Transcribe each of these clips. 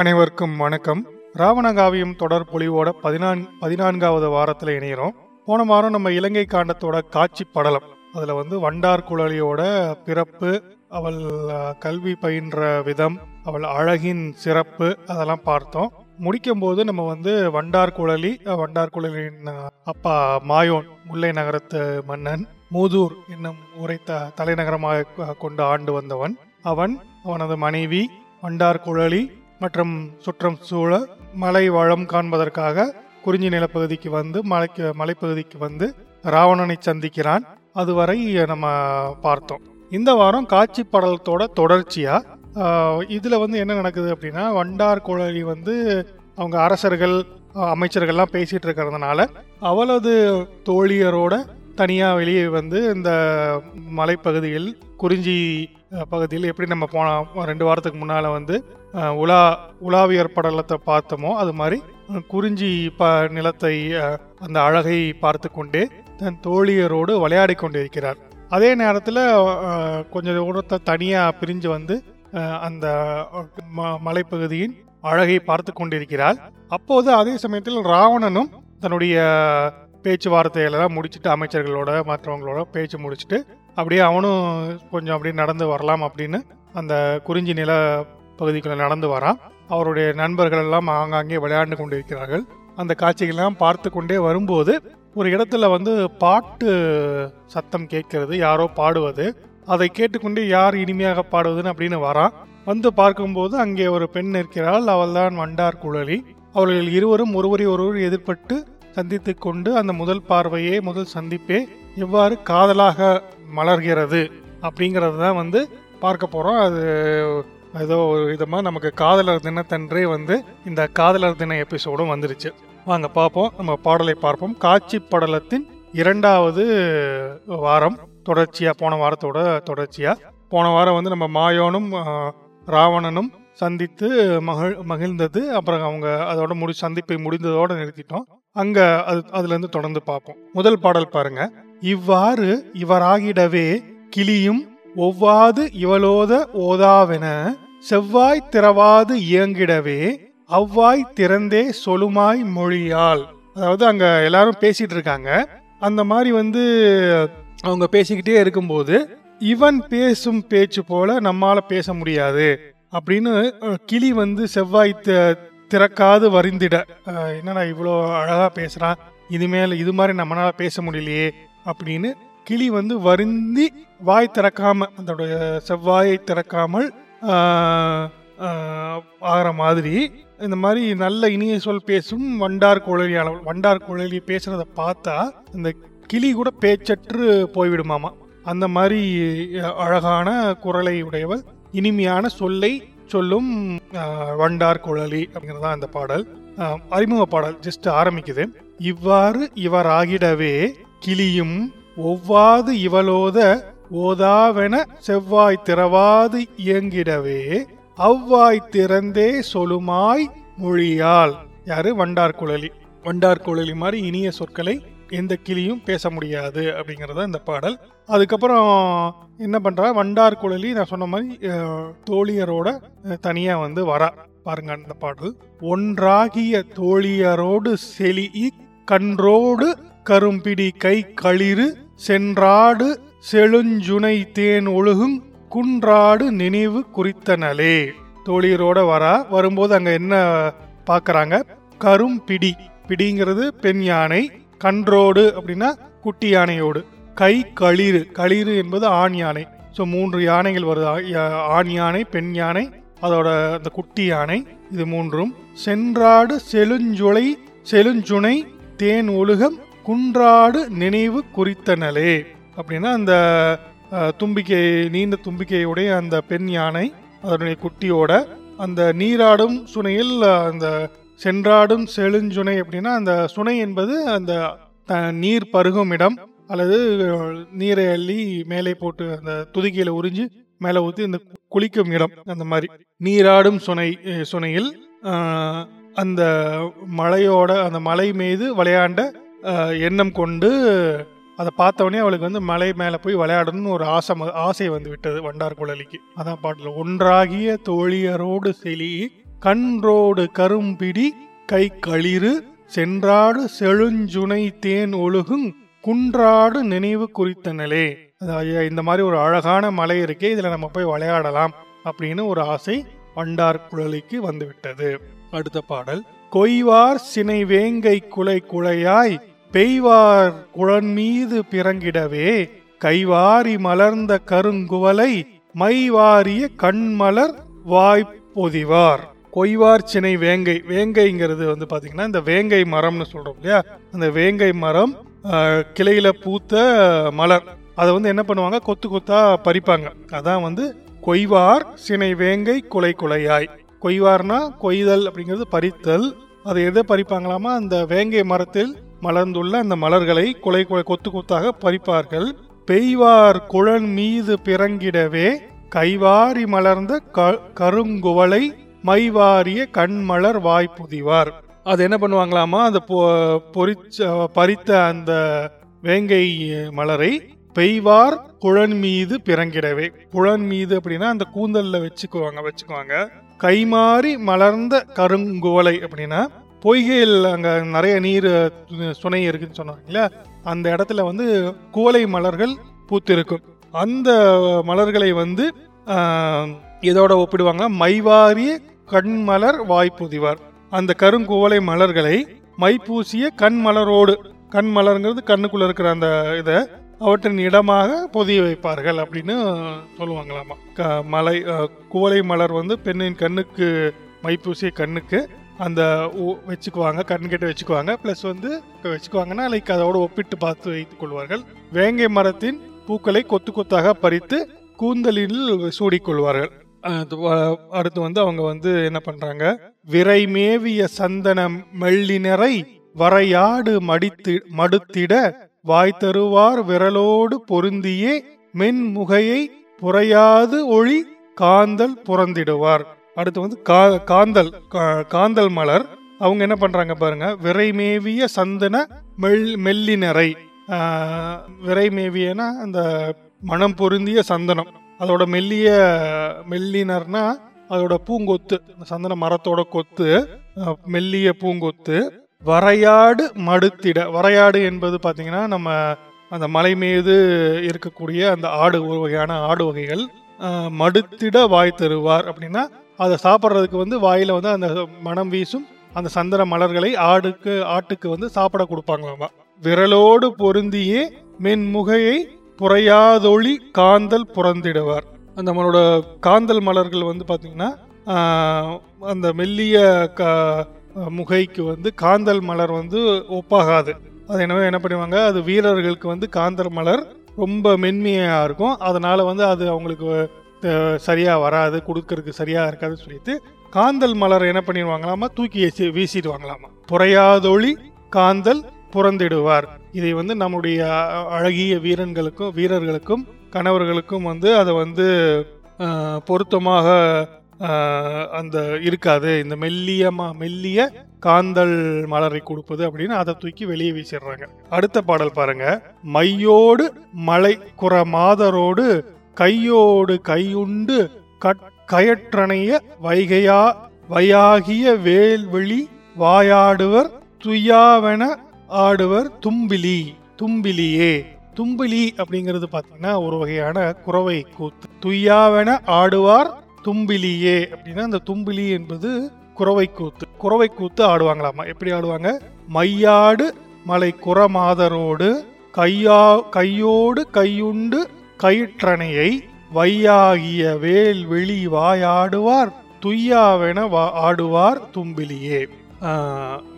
அனைவருக்கும் வணக்கம். ராவணகாவியம் தொடர் பொலிவோட 14வது வாரத்தில் இணைகிறோம். போன வாரம் நம்ம இலங்கை காண்டத்தோட காட்சி படலம், அதில் வந்து வண்டார் குழலியோட பிறப்பு, அவள் கல்வி பயின்ற விதம், அவள் அழகின் சிறப்பு அதெல்லாம் பார்த்தோம். முடிக்கும் போது நம்ம வந்து வண்டார் குழலியின் அப்பா மாயோன், முல்லை நகரத்து மன்னன், மூதூர் என்னும் ஊரை தலைநகரமாக கொண்டு ஆண்டு வந்தவன், அவனது மனைவி வண்டார் குழலி மற்றும் சுற்றம் சூழ மலை வளம் காண்பதற்காக குறிஞ்சி நிலப்பகுதிக்கு வந்து மலைப்பகுதிக்கு வந்து ராவணனை சந்திக்கிறான். அதுவரை நம்ம பார்த்தோம். இந்த வாரம் காட்சி படலத்தோட தொடர்ச்சியா இதில் வந்து என்ன நடக்குது அப்படின்னா, வண்டார் குழலி வந்து அவங்க அரசர்கள் அமைச்சர்கள்லாம் பேசிகிட்டு இருக்கிறதுனால அவளது தோழியரோட தனியாக வெளியே வந்து இந்த மலைப்பகுதியில் குறிஞ்சி பகுதியில் எப்படி நம்ம போன 2 வாரத்துக்கு முன்னால் வந்து உலாவியர் படலத்தை பார்த்தோமோ அது மாதிரி குறிஞ்சி நிலத்தை அந்த அழகை பார்த்து கொண்டே தன் தோழியரோடு விளையாடி கொண்டு இருக்கிறார். அதே நேரத்தில் கொஞ்சம் தூரத்தை தனியாக பிரிஞ்சு வந்து அந்த மலைப்பகுதியின் அழகை பார்த்து கொண்டிருக்கிறாள். அப்போது அதே சமயத்தில் ராவணனும் தன்னுடைய பேச்சுவார்த்தையெல்லாம் முடிச்சுட்டு அமைச்சர்களோட மற்றவங்களோட பேச்சு முடிச்சுட்டு அப்படியே அவனும் கொஞ்சம் அப்படியே நடந்து வரலாம் அப்படின்னு அந்த குறிஞ்சி நில பகுதிக்குள்ள நடந்து வரான். அவருடைய நண்பர்கள் எல்லாம் ஆங்காங்கே விளையாண்டு கொண்டிருக்கிறார்கள். அந்த காட்சிகள்லாம் பார்த்து கொண்டே வரும்போது ஒரு இடத்துல வந்து பாட்டு சத்தம் கேட்கிறது, யாரோ பாடுவது. அதை கேட்டுக்கொண்டு யார் இனிமையாக பாடுவதுன்னு அப்படின்னு வரான். வந்து பார்க்கும்போது அங்கே ஒரு பெண் இருக்கிறாள், அவள் தான் வண்டார் குழலி. அவர்கள் இருவரும் ஒருவரை ஒருவர் எதிர்பட்டு சந்தித்து கொண்டு அந்த முதல் சந்திப்பே எவ்வாறு காதலாக மலர்கிறது அப்படிங்கிறது தான் வந்து பார்க்க போகிறோம். அது ஏதோ ஒரு விதமாக நமக்கு காதலர் தினத்தன்றே வந்து இந்த காதலர் தின எபிசோடும் வந்துருச்சு. வாங்க பார்ப்போம், நம்ம பாடலை பார்ப்போம். காட்சி படலத்தின் 2வது வாரம் தொடர்ச்சியாக, போன வாரத்தோட தொடர்ச்சியாக. போன வாரம் வந்து நம்ம மாயோனும் ராவணனும் சந்தித்து மகிழ்ந்தது. அப்புறம் அவங்க அதோட சந்திப்பை முடிந்ததோடு நிறுத்திட்டோம். அங்கே அதுலேருந்து தொடர்ந்து பார்ப்போம். முதல் பாடல் பாருங்க. இவ்வாறு இவராகிடவே கிளியும் ஒவ்வாது இவளோத ஓதாவென செவ்வாய் திறவாது இயங்கிடவே அவ்வாய் திறந்தே சொலுமாய் மொழியால். அதாவது அங்கே எல்லாரும் பேசிட்டு இருக்காங்க. அந்த மாதிரி வந்து அவங்க பேசிக்கிட்டே இருக்கும்போது இவன் பேசும் பேச்சு போல நம்மால பேச முடியாது அப்படின்னு கிளி வந்து செவ்வாய் திறக்காது வரிந்திட, என்னடா இவ்வளோ அழகாக பேசுகிறான், இனிமேல் இது மாதிரி நம்மளால் பேச முடியலையே அப்படின்னு கிளி வந்து வருந்தி வாய் திறக்காமல் அதோடைய செவ்வாயை திறக்காமல் ஆகிற மாதிரி இந்த மாதிரி நல்ல இனிய சொல் பேசும் வண்டார் குழலி பேசுகிறத பார்த்தா அந்த கிளி கூட பேச்சற்று போய்விடுமாமா. அந்த மாதிரி அழகான குரலை உடையவள், இனிமையான சொல்லை சொல்லும் வண்டார் குழலி அப்படிங்கிறதா அந்த பாடல். அறிமுக பாடல் ஜஸ்ட் ஆரம்பிக்குது. இவ்வாறு இவராகிடவே கிளியும் ஒவ்வாது இவளோத ஓதாவென செவ்வாய் திறவாது இயங்கிடவே அவ்வாய் திறந்தே சொலுமாய் மொழியால். யாரு? வண்டார் குழலி. வண்டார் குழலி மாதிரி இனிய சொற்களை எந்த கிளியும் பேச முடியாது அப்படிங்கிறத இந்த பாடல். அதுக்கப்புறம் என்ன பண்றா வண்டார் குழலி, நான் சொன்ன மாதிரி தோழியரோட தனியா வந்து வரா பாருங்க அந்த பாடல். ஒன்றாகிய தோழியரோடு செலி கன்றோடு கரும்பிடி கை களிறு சென்றாடு செழுஞ்சுனை தேன் ஒழுகும் குன்றாடு நினைவு குறித்தனலே. தோழியரோட வரா. வரும்போது அங்க என்ன பாக்குறாங்க? கரும்பிடி, பிடிங்கிறது பெண் யானை, கன்றோடு அப்படின்னா குட்டி யானையோடு, கை களிறு, களிறு என்பது ஆண் யானை. ஸோ 3 யானைகள் வருது, ஆண் யானை, பெண் யானை, அதோட அந்த குட்டி யானை, இது 3ம். சென்றாடு செழுஞ்சுனை தேன் ஒழுகம் குன்றாடு நினைவு குறித்தனலே அப்படின்னா அந்த தும்பிக்கை, நீண்ட தும்பிக்கையுடைய அந்த பெண் யானை அதனுடைய குட்டியோட அந்த நீராடும் சுனையில் அந்த சென்றாடும் செழுஞ்சுனை அப்படின்னா அந்த சுனை என்பது அந்த நீர் பருகும் இடம் அல்லது நீரை அள்ளி மேலே போட்டு அந்த துதிக்கையில உறிஞ்சி மேலே ஊற்றி இந்த குளிக்கும் இடம். அந்த மாதிரி நீராடும் சுனையில் அந்த மலையோட அந்த மலை மீது விளையாண்ட எண்ணம் கொண்டு அதை பார்த்தவொடனே அவளுக்கு வந்து மலை மேலே போய் விளையாடணும்னு ஒரு ஆசை வந்து விட்டது வண்டார் குழலிக்கு. அதான் பாட்டில் ஒன்றாகிய தோழியரோடு செலி கன்றோடு கரும்பிடி கை களிறு சென்றாடு செழுஞ்சுனை தேன் ஒழுகுங் குன்றாடு நினைவு குறித்தனலே. அதாவது இந்த மாதிரி ஒரு அழகான மலை இருக்கே, இதில் நம்ம போய் விளையாடலாம் அப்படின்னு ஒரு ஆசை வண்டார் குழலிக்கு வந்துவிட்டது. அடுத்த பாடல், கொய்வார் சினை வேங்கை குலை குலையாய் பெய்வார் குழன் மீது பிறங்கிடவே கைவாரி மலர்ந்த கருங்குவலை மைவாரிய கண்மலர் வாய்ப்பொதிவார். கொய்வார் சினை வேங்கை, வேங்கைங்கிறது வந்து பாத்தீங்கன்னா இந்த வேங்கை மரம்னு சொல்றோம் இல்லையா, அந்த வேங்கை மரம் கிளையில பூத்த மலர், அதை வந்து என்ன பண்ணுவாங்க, கொத்து கொத்தா பறிப்பாங்க. அதான் வந்து கொய்வார் சினை வேங்கை குலை குலையாய். கொய்வார்னா கொய்தல் அப்படிங்கிறது பறித்தல். அதை எதை பறிப்பாங்களாமா, அந்த வேங்கை மரத்தில் மலர்ந்துள்ள அந்த மலர்களை குலை கொத்து கொத்தாக பறிப்பார்கள். பெய்வார் குழன் மீது பிறங்கிடவே கைவாரி மலர்ந்த கருங்குவலை மைவாரிய கண்மலர் வாய்ப்புதிவார். அது என்ன பண்ணுவாங்களாமா, அந்த பறித்த அந்த வேங்கை மலரை பெய்வார் குழன் மீது பிறங்கிடவே, குழன் மீது அப்படின்னா அந்த கூந்தல்ல வச்சுக்குவாங்க. கைமாறி மலர்ந்த கருங்குவலை அப்படின்னா பொய்கையில் அங்க நிறைய நீர் சுனை இருக்குன்னு சொன்னாங்களா, அந்த இடத்துல வந்து குவலை மலர்கள் பூத்திருக்கும். அந்த மலர்களை வந்து இதோட ஒப்பிடுவாங்க, மைவாரிய கண்மலர் வாய்ப்புதிவார். அந்த கருங்குவலை மலர்களை மைப்பூசிய கண்மலரோடு, கண்மலர்ங்கிறது கண்ணுக்குள்ள இருக்கிற அந்த இதை அவற்றின் இடமாக பொதிய வைப்பார்கள் அப்படின்னு சொல்லுவாங்களாமா. மலை குவலை மலர் வந்து பெண்ணின் கண்ணுக்கு, மைப்பூசிய கண்ணுக்கு அந்த வச்சுக்குவாங்க, கண்கிட்ட வச்சுக்குவாங்க. பிளஸ் வந்து வச்சுக்குவாங்கன்னா லைக் அதோட ஒப்பிட்டு பார்த்து வைத்துக் கொள்வார்கள். வேங்கை மரத்தின் பூக்களை கொத்து கொத்தாக பறித்து கூந்தலில் சூடிக்கொள்வார்கள். அடுத்து வந்து அவங்க வந்து என்ன பண்றாங்க, விரை மேவிய சந்தன மெல்லினரை வரையாடு மடுத்திட வாய்த்தருவார் விரலோடு பொருந்தியே மென்முகையை புறையாது ஒளி காந்தல் புறந்திடுவார். அடுத்து வந்து காந்தல் மலர். அவங்க என்ன பண்றாங்க பாருங்க, விரைமேவிய சந்தன மெல்லினரை, விரைமேவியனா அந்த மனம் பொருந்திய சந்தனம், அதோட மெல்லினர்னா அதோட பூங்கொத்து, சந்தன மரத்தோட கொத்து, மெல்லிய பூங்கொத்து. வரையாடு மடுத்திட, வரையாடு என்பது பார்த்தீங்கன்னா நம்ம அந்த மலை மீது இருக்கக்கூடிய அந்த ஆடு, ஒரு வகையான ஆடு வகைகள். மடுத்திட வாய் தருவார் அப்படின்னா அதை சாப்பிட்றதுக்கு வந்து வாயில வந்து அந்த மனம் வீசும் அந்த சந்தன மலர்களை ஆட்டுக்கு வந்து சாப்பிட கொடுப்பாங்களாமா. விரலோடு பொருந்தியே மென்முகையை புறையாதொளி காந்தல் புறந்திடுவார். அந்த நம்மளோட காந்தல் மலர்கள் வந்து பார்த்தீங்கன்னா அந்த மெல்லிய முகைக்கு வந்து காந்தல் மலர் வந்து ஒப்பாகாது. அது என்னவோ என்ன பண்ணுவாங்க, அது வீரர்களுக்கு வந்து காந்தல் மலர் ரொம்ப மென்மையா இருக்கும், அதனால வந்து அது அவங்களுக்கு சரியா வராது, கொடுக்கறதுக்கு சரியா இருக்காதுன்னு சொல்லிட்டு காந்தல் மலர் என்ன பண்ணிடுவாங்களாமா, தூக்கி வீசிடுவாங்களாமா. புறையாதொளி காந்தல் புறந்திடுவார். இதை வந்து நம்முடைய அழகிய வீரர்களுக்கும் கணவர்களுக்கும் வந்து அதை வந்து பொருத்தமாக அந்த இருக்காது, இந்த மெல்லிய காந்தல் மலரை கொடுப்பது அப்படின்னு அதை தூக்கி வெளியே வீசிடுறாங்க. அடுத்த பாடல் பாருங்க, மையோடு மலை குற மாதரோடு கையோடு கையுண்டு கயற்றணைய வைகையா வையாகிய வேல்வெளி வாயாடுவர் துயாவென ஆடுவர் தும்பிலி தும்பிலியே. தும்பிலி அப்படிங்கிறது பார்த்தீங்கன்னா ஒரு வகையான குறவை கூத்து. துயாவென ஆடுவார் தும்பிலியே அப்படின்னா அந்த தும்பிலி என்பது குறவை கூத்து ஆடுவாங்களாமா. எப்படி ஆடுவாங்க, மையாடு மலை குறமாதரோடு கையோடு கையுண்டு கயிற்றணையை வையாகிய வேல் வெளி வாயாடுவார் துய்யாவென ஆடுவார் தும்பிலியே.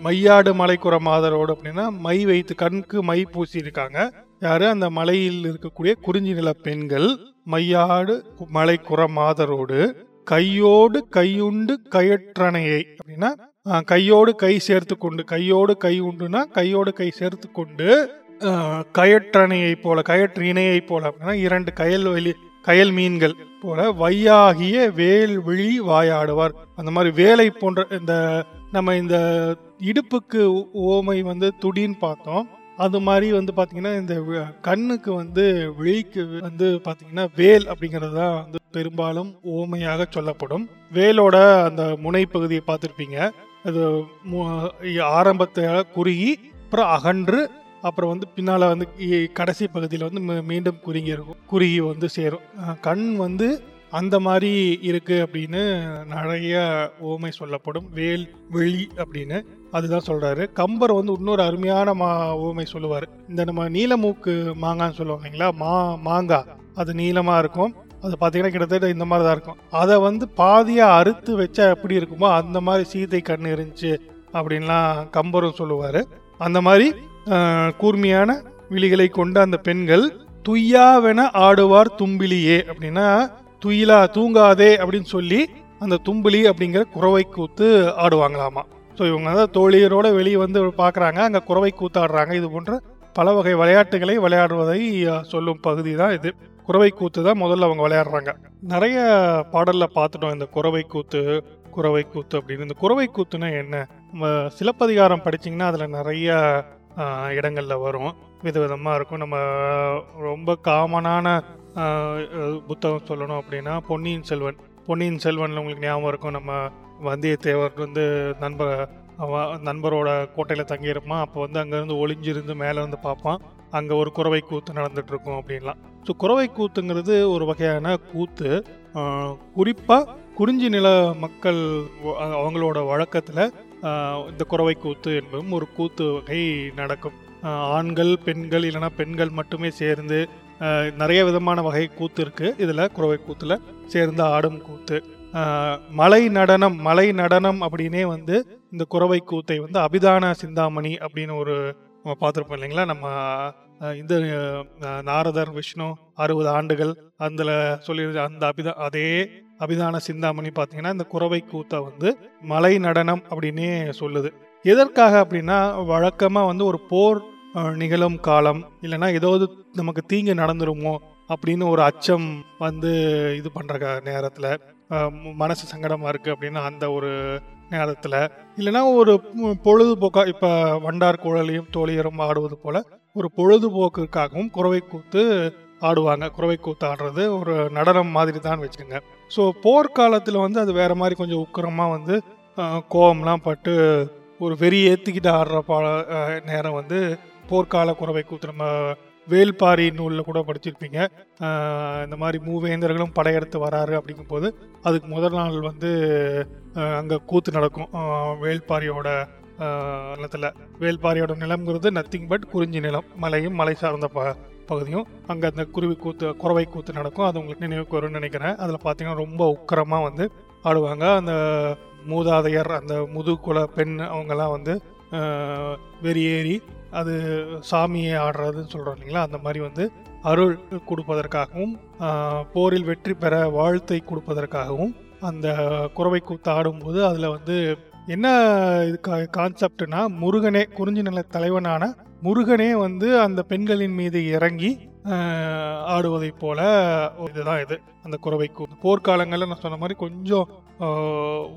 மையாடு மலை குறமாதரோடு அப்படின்னா மை வைத்து கண்ணுக்கு மை பூசி இருக்காங்க யாரு, அந்த மலையில் இருக்கக்கூடிய குறிஞ்சி நில பெண்கள். மையாடு மலை குறமாதரோடு கையோடு கையுண்டு கயற்றணையை அப்படின்னா கையோடு கை சேர்த்து கொண்டு, கையோடு கை உண்டுனா கையோடு கை சேர்த்து கொண்டு கயற்றணையை போல, கயற்றிணையை போல அப்படின்னா இரண்டு கயல் மீன்கள் போல வையாகிய வேல் விழி வாயாடுவார். அந்த மாதிரி வேலை போன்ற இந்த நம்ம இந்த இடுப்புக்கு ஓமை வந்து துடின்னு பார்த்தோம், அது மாதிரி வந்து பார்த்தீங்கன்னா இந்த கண்ணுக்கு வந்து விழிக்கு வந்து பார்த்தீங்கன்னா வேல் அப்படிங்கிறது தான் வந்து பெரும்பாலும் ஓமையாக சொல்லப்படும். வேலோட அந்த முனைப்பகுதியை பார்த்துருப்பீங்க, அது ஆரம்பத்தை குறுகி அப்புறம் அகன்று அப்புறம் வந்து பின்னால் வந்து கடைசி பகுதியில் வந்து மீண்டும் குறுகி வந்து சேரும். கண் வந்து அந்த மாதிரி இருக்குது அப்படின்னு நிறைய ஓமை சொல்லப்படும், வேல் விழி அப்படின்னு அதுதான் சொல்கிறாரு. கம்பர் வந்து இன்னொரு அருமையான ஓமை சொல்லுவார். இந்த நம்ம நீலமூக்கு மாங்கான்னு சொல்லுவாங்க இல்லைங்களா, மாங்காய் அது நீளமாக இருக்கும், அது பார்த்தீங்கன்னா கிட்டத்தட்ட இந்த மாதிரி தான் இருக்கும். அதை வந்து பாதியாக அறுத்து வச்சா எப்படி இருக்குமோ அந்த மாதிரி சீதை கண் இருந்துச்சு அப்படின்லாம் கம்பரும் சொல்லுவார். அந்த மாதிரி கூர்மையான விழிகளை கொண்ட அந்த பெண்கள் துய்யாவென ஆடுவார் தும்பிலியே அப்படின்னா துயிலா தூங்காதே அப்படின்னு சொல்லி அந்த தும்பிலி அப்படிங்கிற குறவை கூத்து ஆடுவாங்களாமா. ஸோ இவங்க தான் தோழியரோட வெளியே வந்து பார்க்குறாங்க, அங்கே குறவை கூத்து ஆடுறாங்க. இது போன்ற பல வகை விளையாட்டுகளை விளையாடுவதை சொல்லும் பகுதி தான் இது. குறவை கூத்து தான் முதல்ல அவங்க விளையாடுறாங்க. நிறைய பாடலில் பார்த்துட்டோம் இந்த குறவை கூத்து அப்படின்னு. இந்த குறவை கூத்துன்னா என்ன, நம்ம சிலப்பதிகாரம் படிச்சிங்கன்னா அதில் நிறைய இடங்களில் வரும், விதவிதமாக இருக்கும். நம்ம ரொம்ப காமனான புத்தகம் சொல்லணும் அப்படின்னா பொன்னியின் செல்வனில் உங்களுக்கு ஞாபகம் இருக்கும். நம்ம வந்தியத்தேவர் வந்து நண்பரோட கோட்டையில் தங்கியிருப்பான். அப்போ வந்து அங்கேருந்து ஒளிஞ்சிருந்து மேலேருந்து பார்ப்பான், அங்கே ஒரு குறவை கூத்து நடந்துகிட்ருக்கும் அப்படின்லாம். ஸோ குறவை கூத்துங்கிறது ஒரு வகையான கூத்து. குறிப்பாக குறிஞ்சி நில மக்கள் அவங்களோட வழக்கத்தில் இந்த குறவை கூத்து என்பதும் ஒரு கூத்து வகை நடக்கும். ஆண்கள் பெண்கள் இல்லைன்னா பெண்கள் மட்டுமே சேர்ந்து நிறைய விதமான வகை கூத்து இருக்குது. இதில் குறவை கூத்தில் சேர்ந்து ஆடும் கூத்து. மலை நடனம் அப்படின்னே வந்து இந்த குறவை கூத்தை வந்து அபிதான சிந்தாமணி அப்படின்னு ஒரு நம்ம பார்த்துருப்போம் இல்லைங்களா. நம்ம இந்த நாரதர் விஷ்ணு 60 ஆண்டுகள் அதில் சொல்லி அந்த அதே அபிதான சிந்தாமணி பார்த்தீங்கன்னா இந்த குறவை கூத்தை வந்து மலை நடனம் அப்படின்னே சொல்லுது. எதற்காக அப்படின்னா வழக்கமாக வந்து ஒரு போர் நிகழும் காலம் இல்லைன்னா ஏதாவது நமக்கு தீங்கு நடந்துருமோ அப்படின்னு ஒரு அச்சம் வந்து இது பண்ணுற நேரத்தில், மனசு சங்கடமாக இருக்குது அப்படின்னா அந்த ஒரு நேரத்தில், இல்லைன்னா ஒரு பொழுதுபோக்காக இப்போ வண்டார் குழலியும் தோழியரும் ஆடுவது போல் ஒரு பொழுதுபோக்குக்காகவும் குறவை கூத்து ஆடுவாங்க. குறவை கூத்து ஆடுறது ஒரு நடனம் மாதிரி தான் வச்சுக்கோங்க. ஸோ போர்க்காலத்தில் வந்து அது வேறு மாதிரி கொஞ்சம் உக்கிரமாக வந்து கோவம்லாம் பட்டு ஒரு வெறி ஏற்றிக்கிட்டு ஆடுற நேரம் வந்து போர்க்கால குறவை கூத்து. நம்ம வேள்பாரி நூலில் கூட படிச்சிருப்பீங்க, இந்த மாதிரி மூவேந்தர்களும் படையெடுத்து வராரு அப்படிங்கும்போது அதுக்கு முதல் நாள் வந்து அங்கே கூத்து நடக்கும். வேள்பாரியோட நிலத்தில், வேள்பாரியோட நிலம்ங்கிறது நத்திங் பட் குறிஞ்சி நிலம், மலையும் மலை சார்ந்த பகுதியும். அங்கே அந்த குறவை கூத்து நடக்கும். அது உங்களுக்கு நினைவுக்கு வரும்னு நினைக்கிறேன். அதில் பார்த்தீங்கன்னா ரொம்ப உக்கிரமாக வந்து ஆடுவாங்க. அந்த மூதாதையர் அந்த முதுகுல பெண் அவங்கெல்லாம் வந்து வெறியேறி அது சாமியை ஆடுறதுன்னு சொல்கிறோம் இல்லைங்களா. அந்த மாதிரி வந்து அருள் கொடுப்பதற்காகவும் போரில் வெற்றி பெற வாழ்த்தை கொடுப்பதற்காகவும் அந்த குறவை கூத்து ஆடும்போது அதில் வந்து என்ன இது கான்செப்டுனா முருகனே, குறிஞ்சி நில தலைவனான முருகனே வந்து அந்த பெண்களின் மீது இறங்கி ஆடுவதை போல இதுதான் இது அந்த குறவை கூத்து. போர்க்காலங்களில் நான் சொன்ன மாதிரி கொஞ்சம்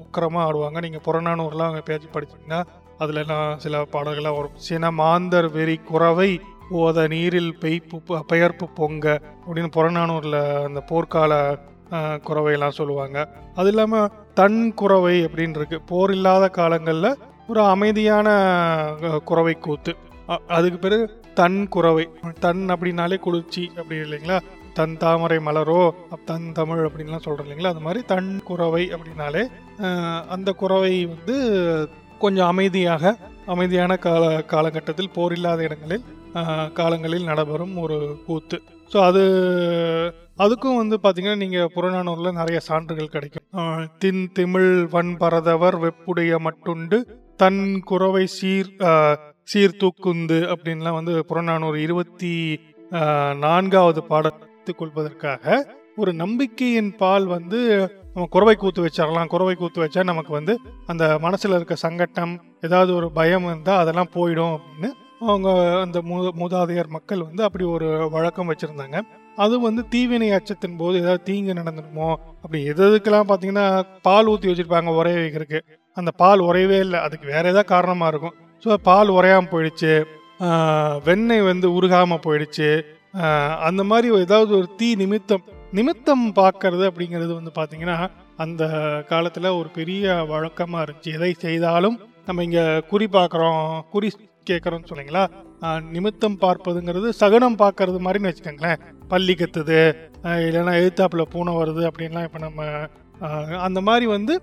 உக்கிரமாக ஆடுவாங்க. நீங்கள் புறநானூறுலாம் அவங்க பேச்சு படிச்சிங்கன்னா அதில் எல்லாம் சில பாடல்கள்லாம் வரும். சின மாந்தர் வெறி குறவை ஓத நீரில் பெயர்ப்பு பொங்க அப்படின்னு புறநானூரில் அந்த போர்க்கால குறவையெல்லாம் சொல்லுவாங்க. அது இல்லாமல் தன் குறவை அப்படின்னு இருக்குது. போர் இல்லாத காலங்களில் ஒரு அமைதியான குறவை கூத்து. அதுக்கு பிறகு தன் குறவை, தன் அப்படின்னாலே குளிர்ச்சி அப்படி இல்லைங்களா, தன் தாமரை மலரோ தன் தமிழ் அப்படின்லாம் சொல்கிறோம் இல்லைங்களா. அது மாதிரி தன் குறவை அப்படின்னாலே அந்த குறவை வந்து கொஞ்சம் அமைதியான காலகட்டத்தில் போர் இல்லாத காலங்களில் நடைபெறும் ஒரு கூத்து. ஸோ அதுக்கும் வந்து பார்த்தீங்கன்னா நீங்கள் புறநானூரில் நிறைய சான்றுகள் கிடைக்கும். தின் திமிழ் வன் பரதவர் வெப்புடைய மட்டுண்டு தன் குறவை சீர்தூக்குந்து அப்படின்லாம் வந்து புறநானூறு 24வது பாடத்துக் கொள்வதற்காக ஒரு நம்பிக்கையின் பால் வந்து நம்ம குறவை கூத்து வச்சிடலாம். குறவை கூத்து வச்சா நமக்கு வந்து அந்த மனசில் இருக்க சங்கட்டம் ஏதாவது ஒரு பயம் இருந்தால் அதெல்லாம் போயிடும் அப்படின்னு அவங்க அந்த மூதாதையர் மக்கள் வந்து அப்படி ஒரு வழக்கம் வச்சுருந்தாங்க. அது வந்து தீவினை அச்சத்தின் போது ஏதாவது தீங்கு நடந்துடுமோ அப்படி எதுக்கெல்லாம் பார்த்தீங்கன்னா பால் ஊற்றி வச்சுருப்பாங்க உரைய வைக்கிறதுக்கு. அந்த பால் உரையவே இல்லை, அதுக்கு வேறு ஏதாவது காரணமாக இருக்கும். ஸோ பால் உரையாமல் போயிடுச்சு, வெண்ணெய் வந்து உருகாமல் போயிடுச்சு, அந்த மாதிரி ஏதாவது ஒரு தீ நிமித்தம் பார்க்கறது அப்படிங்கிறது வந்து பார்த்திங்கன்னா அந்த காலத்தில் ஒரு பெரிய வழக்கமாக இருந்துச்சு. எதை செய்தாலும் நம்ம இங்கே குறி பார்க்குறோம், குறி கேட்குறோம்னு சொன்னீங்களா, நிமித்தம் பார்ப்பதுங்கிறது சகுனம் பார்க்கறது மாதிரின்னு வச்சுக்கோங்களேன். பல்லி கத்துது, இல்லைன்னா எழுத்தாப்பில் பூனை வருது அப்படின்லாம் இப்போ நம்ம அந்த மாதிரி வந்து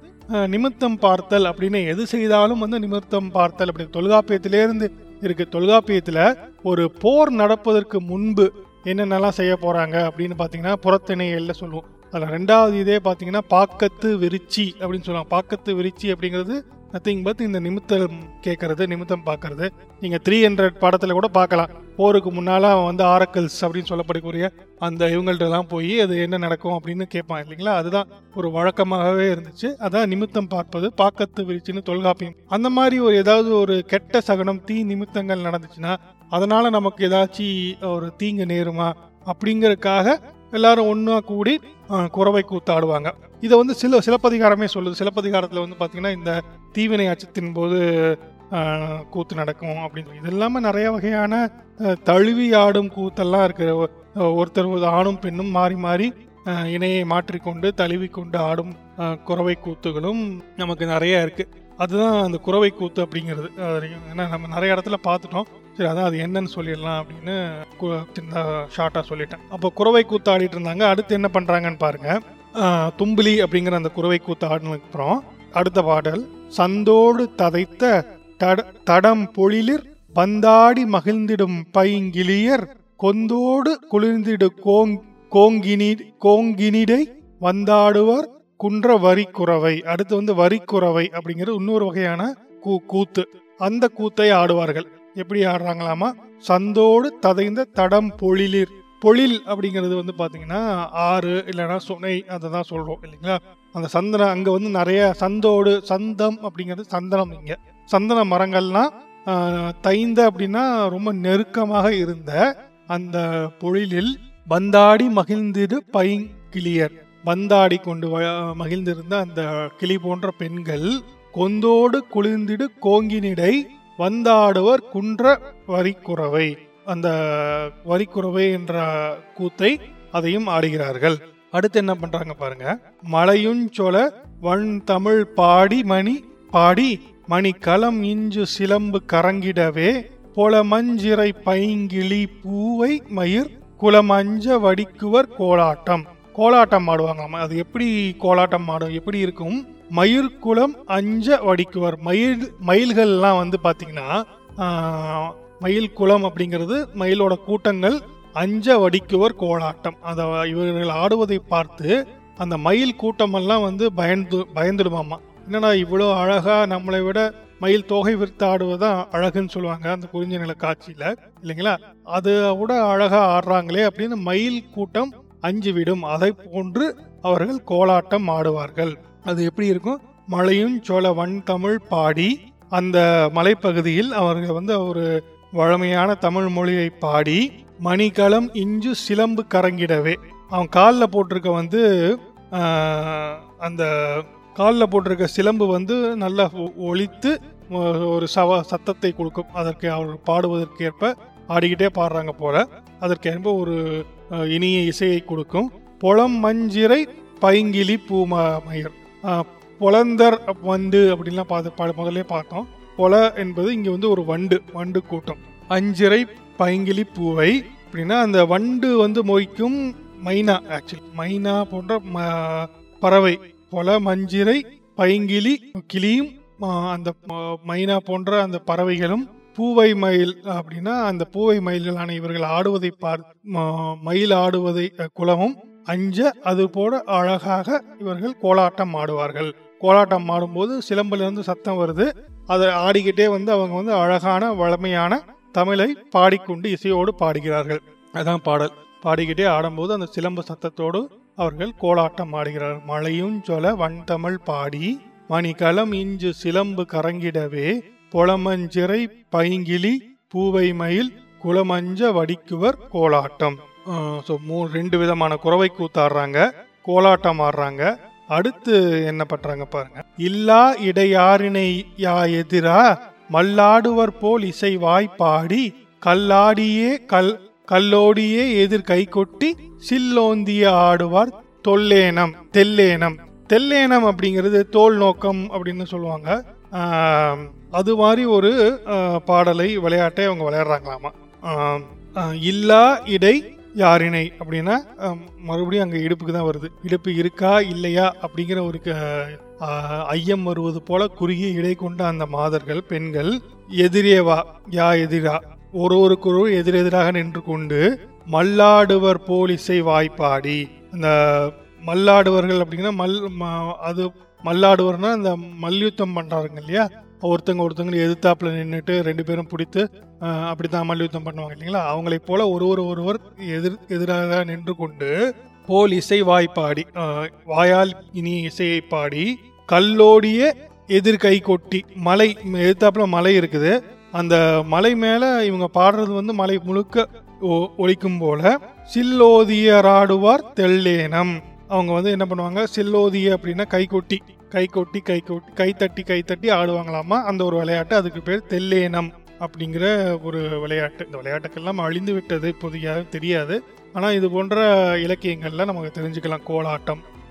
நிமித்தம் பார்த்தல் அப்படின்னு எது செய்தாலும் வந்து நிமித்தம் பார்த்தல் அப்படின்னு தொல்காப்பியத்திலேருந்து இருக்குது. தொல்காப்பியத்தில் ஒரு போர் நடப்பதற்கு முன்பு என்னென்னலாம் செய்ய போகிறாங்க அப்படின்னு பார்த்தீங்கன்னா புறத்திணையல்ல சொல்லுவோம். அதில் ரெண்டாவது இதே பார்த்தீங்கன்னா பாக்கத்து விரிச்சி அப்படின்னு சொல்லுவாங்க. பாக்கத்து விரிச்சி அப்படிங்கிறது நத்திங் பட் இந்த நிமித்தம் கேட்கறது, நிமித்தம் பார்க்கறது. நீங்கள் 300 படத்தில் கூட பார்க்கலாம், போருக்கு முன்னால் அவன் வந்து ஆரக்கல்ஸ் அப்படின்னு சொல்லப்படக்கூடிய அந்த இவங்கள்டெல்லாம் போய் அது என்ன நடக்கும் அப்படின்னு கேட்பான் இல்லைங்களா. அதுதான் ஒரு வழக்கமாகவே இருந்துச்சு. அதான் நிமித்தம் பார்ப்பது, பாக்கத்து விரிச்சின்னு தொல்காப்பியம். அந்த மாதிரி ஒரு ஏதாவது ஒரு கெட்ட சகனம் தீ நிமித்தங்கள் நடந்துச்சுன்னா அதனால் நமக்கு ஏதாச்சும் ஒரு தீங்கு நேருமா அப்படிங்கிறதுக்காக எல்லாரும் ஒன்றா கூடி குறவை கூத்தாடுவாங்க. இதை வந்து சிலப்பதிகாரமே சொல்லுது. சிலப்பதிகாரத்தில் வந்து பார்த்திங்கன்னா இந்த தீவினை அச்சத்தின் போது கூத்து நடக்கும் அப்படின்னு சொல்லி, இது இல்லாமல் நிறைய வகையான தழுவி ஆடும் கூத்தெல்லாம் இருக்குது. ஒருத்தர் ஆணும் பெண்ணும் மாறி மாறி இணையை மாற்றிக்கொண்டு தழுவி கொண்டு ஆடும் குறவை கூத்துகளும் நமக்கு நிறையா இருக்குது. அதுதான் அந்த குறவை கூத்து அப்படிங்கிறது. ஏன்னா நம்ம நிறைய இடத்துல பார்த்துட்டோம், சரி அதான் அது என்னன்னு சொல்லிடலாம் அப்படின்னு ஷார்ட்டாக சொல்லிட்டேன். அப்போ குறவை கூத்து ஆடிட்டு இருந்தாங்க. அடுத்து என்ன பண்ணுறாங்கன்னு பாருங்கள். தும்பிலி அப்படிங்கிற அந்த குறவை கூத்து ஆடினதுக்கு அப்புறம் அடுத்த பாடல், சந்தோடு ததைத்த தடம் பொழிலிர் பந்தாடி மகிழ்ந்திடும் பைங்கிளியர் கொந்தோடு குளிர்ந்திடு கோங்கினிடை வந்தாடுவர் குன்ற வரிக்குறவை. அடுத்து வந்து வரிக்குறவை அப்படிங்கிற இன்னொரு வகையான கூத்து, அந்த கூத்தை ஆடுவார்கள். எப்படி ஆடுறாங்களாமா, சந்தோடு ததைந்த தடம் பொழிலிர். பொழில் அப்படிங்கிறது வந்து பார்த்தீங்கன்னா ஆறு இல்லைன்னா சுனை, அதை தான் சொல்கிறோம் இல்லைங்களா. அந்த சந்தனம் அங்கே வந்து நிறைய சந்தோடு சந்தம் அப்படிங்கிறது சந்தனம். இங்கே சந்தன மரங்கள்லாம் தைந்த அப்படின்னா ரொம்ப நெருக்கமாக இருந்த அந்த பொழிலில் பந்தாடி மகிழ்ந்திரு பைங்கிளியர், பந்தாடி கொண்டு மகிழ்ந்திருந்த அந்த கிளி போன்ற பெண்கள் கொந்தோடு குளிர்ந்திடு கோங்கினிடை வந்தாடுவர் குன்ற வரிக்குறவை, அந்த வரிக்குறவை என்ற கூத்தை அதையும் ஆடுகிறார்கள். அடுத்து என்ன பண்றாங்க பாருங்க, மலையுஞ்சொல வண் தமிழ் பாடி மணி களம் இஞ்சு சிலம்பு கரங்கிடவே போல மஞ்சிறை பைங்கிளி பூவை மயிர் குளமஞ்ச வடிக்குவர் கோலாட்டம். கோலாட்டம் ஆடுவாங்களாம். அது எப்படி கோலாட்டம் ஆடும், எப்படி இருக்கும், மயிர் குளம் அஞ்ச வடிக்குவர். மயில்கள்லாம் வந்து பார்த்தீங்கன்னா மயில் குளம் அப்படிங்கிறது மயிலோட கூட்டங்கள், அஞ்ச வடிக்குவர் கோலாட்டம். அதை இவர்கள் ஆடுவதை பார்த்து அந்த மயில் கூட்டமெல்லாம் வந்து பயந்துடுமாம்மா. என்னன்னா இவ்வளோ அழகா நம்மளை விட மயில் தோகை விரித்து ஆடுவதுதான் அழகுன்னு சொல்லுவாங்க அந்த குறிஞ்ச நில காட்சியில் இல்லைங்களா. அதை விட அழகா ஆடுறாங்களே அப்படின்னு மயில் கூட்டம் அஞ்சு விடும். அதை போன்று அவர்கள் கோலாட்டம் ஆடுவார்கள். அது எப்படி இருக்கும், மலையும் சோழ வன் தமிழ் பாடி, அந்த மலைப்பகுதியில் அவர்கள் வந்து ஒரு வழமையான தமிழ் மொழியை பாடி மணிகளம் இஞ்சு சிலம்பு கரங்கிடவே, அவன் காலில் போட்டிருக்க வந்து அந்த காலில் போட்டிருக்க சிலம்பு வந்து நல்லா ஒலித்து ஒரு சத்தத்தை கொடுக்கும். அதற்கு அவர்கள் பாடுவதற்கு ஏற்ப ஆடிக்கிட்டே பாடுறாங்க போல, அதற்கு ஏற்ப ஒரு இனிய இசையை கொடுக்கும். புலம் மஞ்சிரை பைங்கிளி பூமயிர், பொலந்தர் வண்டு அப்படின்லாம் பார்த்து முதலே பார்த்தோம். பொல என்பது இங்கே வந்து ஒரு வண்டு, வண்டு கூட்டம். அஞ்சிரை பைங்கிளி பூவை அப்படின்னா அந்த வண்டு வந்து மொய்க்கும் மைனா, ஆக்சுவலி மைனா போன்ற பறவை. பொல மஞ்சிரை பைங்கிளி கிளியும் அந்த மைனா போன்ற அந்த பறவைகளும் பூவை மயில் அப்படின்னா அந்த பூவை மயில்களான இவர்கள் ஆடுவதை மயில் ஆடுவதை குலமும் அஞ்ச அது போல அழகாக இவர்கள் கோலாட்டம் ஆடுவார்கள். கோலாட்டம் ஆடும்போது சிலம்பிலிருந்து சத்தம் வருது, அதை ஆடிக்கிட்டே வந்து அவங்க வந்து அழகான வளமையான தமிழை பாடிக்கொண்டு இசையோடு பாடுகிறார்கள். அதான் பாடல். பாடிக்கிட்டே ஆடும்போது அந்த சிலம்பு சத்தத்தோடு அவர்கள் கோலாட்டம் ஆடுகிறார்கள். மலையும் சொல வன் தமிழ் பாடி மணிகளம் இஞ்சு சிலம்பு கரங்கிடவே பொலமஞ்சிறை பைங்கிளி பூவை மயில் குளமஞ்ச வடிக்குவர் கோலாட்டம். ரெண்டு விதமான குறவை கூத்தாடுறாங்க, கோலாட்டம் ஆடுறாங்க. அடுத்து என்ன பண்றாங்க பாருங்க, இல்லா இடையாரினை யா எதிரா மல்லாடுவர் போல் இசை வாய்ப்பாடி கல்லாடியே கல்லோடியே எதிர் கை கொட்டி சில்லோந்திய ஆடுவார் தொல்லேனம் தெல்லேனம். தெல்லேனம் அப்படிங்கிறது தோல் நோக்கம் அப்படின்னு சொல்லுவாங்க. அது மாதிரி ஒரு பாடலை விளையாட்டை அவங்க விளையாடுறாங்களாமா. இல்லா இடை யாரினை அப்படின்னா மறுபடியும் அங்கே இடுப்புக்கு தான் வருது. இடுப்பு இருக்கா இல்லையா அப்படிங்கிற ஒரு ஐயம் வருவது போல குறுகிய இடை கொண்ட அந்த மாதர்கள் பெண்கள் எதிரேவா யா எதிரா ஒருவருக்கொரு எதிரெதிராக நின்று கொண்டு மல்லாடுவர் போலீஸை வாய்ப்பாடி. அந்த மல்லாடுவர்கள் அப்படின்னா அது மல்லாடுவர்னா அந்த மல்யுத்தம் பண்றாங்க இல்லையா, ஒருத்தங்களை எதிர்த்தாப்புல நின்றுட்டு ரெண்டு பேரும் பிடித்து அப்படித்தான் மல்யுத்தம் பண்ணுவாங்க இல்லைங்களா. அவங்களை போல ஒருவர் எதிராக நின்று கொண்டு போல் இசை வாய்ப்பாடி வாயால் இனி இசையை பாடி கல்லோடிய எதிர்கை கொட்டி. மலை எதிர்த்தாப்புல மலை இருக்குது, அந்த மலை மேல இவங்க பாடுறது வந்து மலை முழுக்க ஒழிக்கும் போல. சில்லோதியராடுவார் தெல்லேனம். அவங்க வந்து என்ன பண்ணுவாங்க, சில்லோதிய அப்படின்னா கை கொட்டி கைத்தட்டி ஆடுவாங்களாமா. அந்த ஒரு விளையாட்டு, அதுக்கு பேர் தெல்லேனம் அப்படிங்கிற ஒரு விளையாட்டு. இந்த விளையாட்டுக்கெல்லாம் அழிந்து விட்டது, இப்போதைக்கு யாரும் தெரியாது. ஆனால் இது போன்ற இலக்கியங்கள்லாம் நமக்கு தெரிஞ்சுக்கலாம்.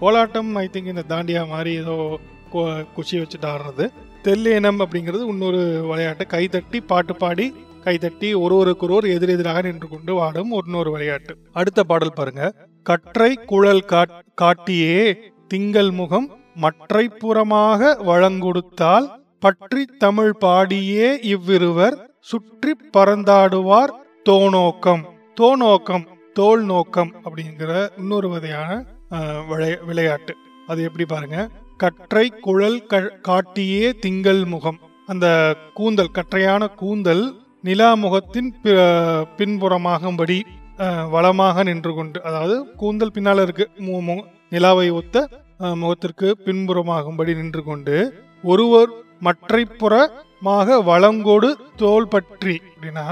கோலாட்டம் ஐ திங்க் இந்த தாண்டியா மாதிரி ஏதோ குச்சி வச்சுட்டு ஆடுறது. தெல்லேனம் அப்படிங்கிறது இன்னொரு விளையாட்டு, கைத்தட்டி பாட்டு பாடி கைத்தட்டி ஒருவருக்கொருவர் எதிரெதிராக நின்று கொண்டு ஆடும் இன்னொரு விளையாட்டு. அடுத்த பாடல் பாருங்க. கற்றை குழல் காட்டியே திங்கள் முகம் மற்றை புறமாக வழங்கொடுத்தால் பற்றி தமிழ் பாடியே இவ்விருவர் சுற்றி பறந்தாடுவார் தோநோக்கம். தோல் நோக்கம் அப்படிங்கிற இன்னொரு வகையான விளையாட்டு. அது எப்படி பாருங்க, கற்றை குழல் காட்டியே திங்கள் முகம், அந்த கூந்தல் கற்றையான கூந்தல் நிலாமுகத்தின் பின்புறமாகும்படி வளமாக நின்று கொண்டு, அதாவது கூந்தல் பின்னால இருக்கு, நிலாவை ஒத்த முகத்திற்கு பின்புறமாகும்படி நின்று கொண்டு ஒருவர் மற்றை புறமாக வளங்கோடு தோல் பற்றி அப்படின்னா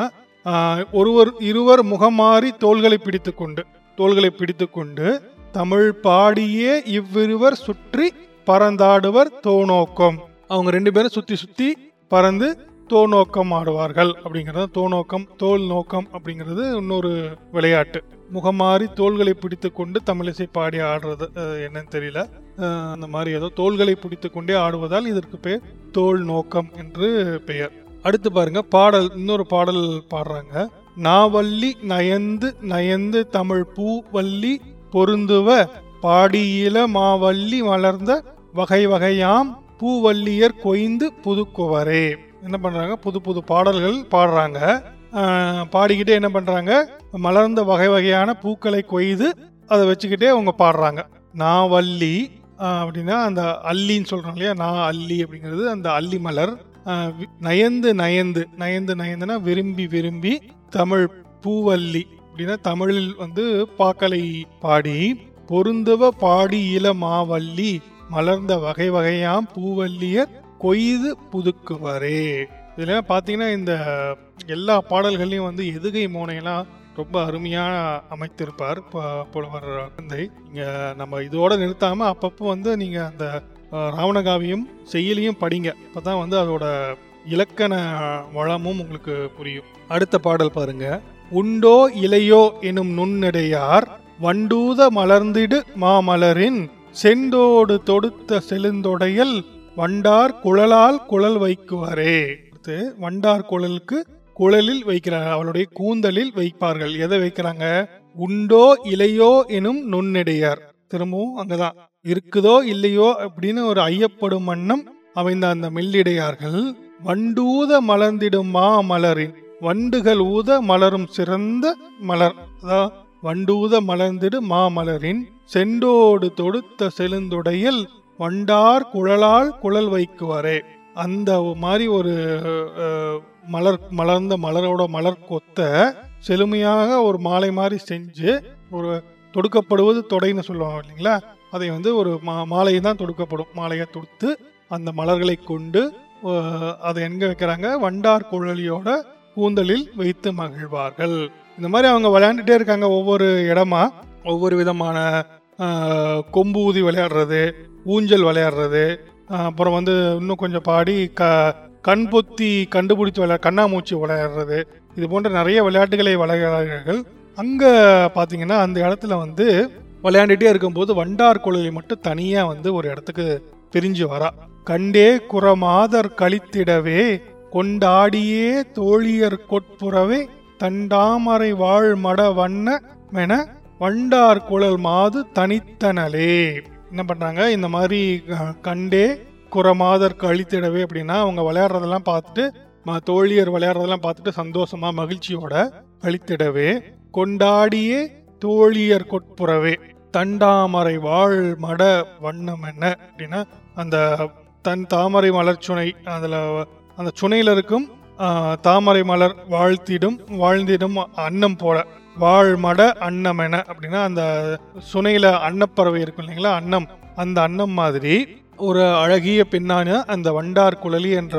இருவர் முகமாறி தோள்களை பிடித்து கொண்டு தமிழ் பாடியே இவ்விருவர் சுற்றி பறந்தாடுவர் தோநோக்கம். அவங்க ரெண்டு பேரும் சுத்தி சுத்தி பறந்து தோநோக்கம் ஆடுவார்கள் அப்படிங்கிறது தோல் நோக்கம் அப்படிங்கிறது இன்னொரு விளையாட்டு. முகமாறி தோள்களை பிடித்து கொண்டு தமிழிசை பாடி ஆடுறது என்னன்னு தெரியல. அந்த மாதிரி ஏதோ தோள்களை பிடித்து கொண்டே ஆடுவதால் இதற்கு பெயர் தோல் நோக்கம் என்று பெயர். அடுத்து பாருங்க பாடல், இன்னொரு பாடல் பாடுறாங்க. நாவல்லி நயந்து நயந்து தமிழ் பூவல்லி பொருந்துவ பாடியில மாவல்லி வளர்ந்த வகை வகையாம் பூவல்லியர் கொய்ந்து புதுக்குவரே. என்ன பண்றாங்க, புது புது பாடல்கள் பாடுறாங்க. பாடிக்கிட்டே என்ன பண்றாங்க, மலர்ந்த வகை வகையான பூக்களை கொய்து அதை வச்சுக்கிட்டே அவங்க பாடுறாங்க. நாவல்லி அப்படின்னா அந்த அல்லின்னு சொல்றாங்க இல்லையா, நா அல்லி அப்படிங்கிறது அந்த அல்லி மலர். நயந்து நயந்து நயந்து நயந்துனா விரும்பி விரும்பி தமிழ் பூவல்லி அப்படின்னா தமிழில் வந்து பாக்களை பாடி பொருந்துவ பாடி இளமாவல்லி மலர்ந்த வகை வகையாம் பூவல்லியர் கொய்து புதுக்குவரே. இதுல பாத்தீங்கன்னா இந்த எல்லா பாடல்களையும் வந்து எதுகை மோனையெல்லாம் ரொம்ப அருமையா அமைத்திருப்பார் புலவர் குழந்தை. இங்க நம்ம இதோட நிறுத்தாம அப்பப்போ வந்து நீங்க அந்த ராவணகாவியம் செய்யலையும் படிங்க. அப்பதான் வந்து அதோட இலக்கண வளமும் உங்களுக்கு புரியும். அடுத்த பாடல் பாருங்க. உண்டோ இலையோ எனும் நுண்ணடையார் வண்டூத மலர்ந்திடு மாமலரின் செண்டோடு தொடுத்த செழுந்தொடையல் வண்டார் குழலால் குழல் வைக்குவாரே. வண்டார் குழலுக்கு குழலில் வைக்கிறாங்க, அவளுடைய கூந்தலில் வைப்பார்கள். எதை வைக்கிறாங்க, உண்டோ இலையோ எனும் நுண்ணெடையார். திரும்பவும் அங்கதான் இருக்குதோ இல்லையோ அப்படின்னு ஒரு ஐயப்படும் வண்ணம் அமைந்த அந்த மெல்லிடையார்கள் வண்டூத மலர்ந்திடும் மா மலரின், வண்டுகள் ஊத மலரும் சிறந்த மலர், அதான் வண்டூத மலர்ந்திடு மா மலரின் செண்டோடு தொடுத்த செழுந்தொடையில் வண்டார் குழலால் குழல் வைக்குவாரே. அந்த மாதிரி ஒரு மலர்ந்த மலரோட மலர் கொத்த செழுமையாக ஒரு மாலை மாதிரி செஞ்சு ஒரு தொடுக்கப்படுவது தொடைன்னு சொல்லுவாங்க இல்லைங்களா. அதை வந்து ஒரு மாலையை தான் தொடுக்கப்படும், மாலையை தொடுத்து அந்த மலர்களை கொண்டு அதை எங்க வைக்கிறாங்க, வண்டார் குழலியோட கூந்தலில் வைத்து மகிழ்வார்கள். இந்த மாதிரி அவங்க விளையாண்டுட்டே இருக்காங்க. ஒவ்வொரு இடமா ஒவ்வொரு விதமான கொம்பு ஊதி விளையாடுறது, ஊஞ்சல் விளையாடுறது, அப்புறம் வந்து இன்னும் கொஞ்சம் பாடி கண்பொத்தி கண்டுபிடிச்சி கண்ணாமூச்சி விளையாடுறது, இது போன்ற நிறைய விளையாட்டுகளை விளையாடுகிறார்கள். அங்கே பார்த்தீங்கன்னா அந்த இடத்துல வந்து விளையாண்டுட்டே இருக்கும்போது வண்டார் குழலி மட்டும் தனியாக வந்து ஒரு இடத்துக்கு பிரிஞ்சு வரா. கண்டே குறமாதர் கழித்திடவே கொண்டாடியே தோழியர் கொட்புறவே தண்டாமரை வாழ் மட வண்ண என வண்டார் குழல் மாது தனித்தனலே. என்ன பண்ணுறாங்க, இந்த மாதிரி கண்டே குறமாதர் கழித்திடவே அப்படின்னா அவங்க விளையாடுறதெல்லாம் பார்த்துட்டு தோழியர் விளையாடுறதெல்லாம் பார்த்துட்டு சந்தோஷமா மகிழ்ச்சியோட கழித்திடவே கொண்டாடியே தோழியர் கொட்புறவே தண்டாமரை வாழ் மட வண்ணம் என்ன அப்படின்னா அந்த தன் தாமரை மலர் சுனை, அதில் அந்த சுனையில இருக்கும் தாமரை மலர் வாழ்த்திடும் வாழ்ந்திடும் அன்னம் போல வாழ் மட அன்னம் என அப்படின்னா அந்த சுனையில அன்னப்பறவை இருக்கும் இல்லைங்களா அன்னம், அந்த அன்னம் மாதிரி ஒரு அழகிய பெண்ணான அந்த வண்டார் குழலி என்ற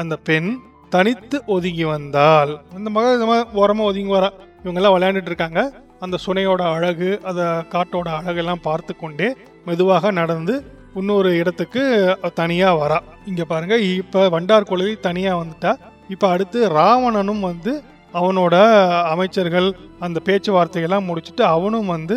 அந்த பெண் தனித்து ஒதுங்கி வந்தால் இந்த மகள் இந்த மாதிரி ஓரமாக ஒதுங்கி வரா. இவங்கெல்லாம் விளையாண்டுட்டு இருக்காங்க, அந்த சுனையோட அழகு அதை காட்டோட அழகெல்லாம் பார்த்து கொண்டே மெதுவாக நடந்து இன்னொரு இடத்துக்கு தனியாக வரா. இங்கே பாருங்கள், இப்போ வண்டார் குழலி தனியாக வந்துட்டா. இப்போ அடுத்து ராவணனும் வந்து அவனோட அமைச்சர்கள் அந்த பேச்சுவார்த்தைகள்லாம் முடிச்சுட்டு அவனும் வந்து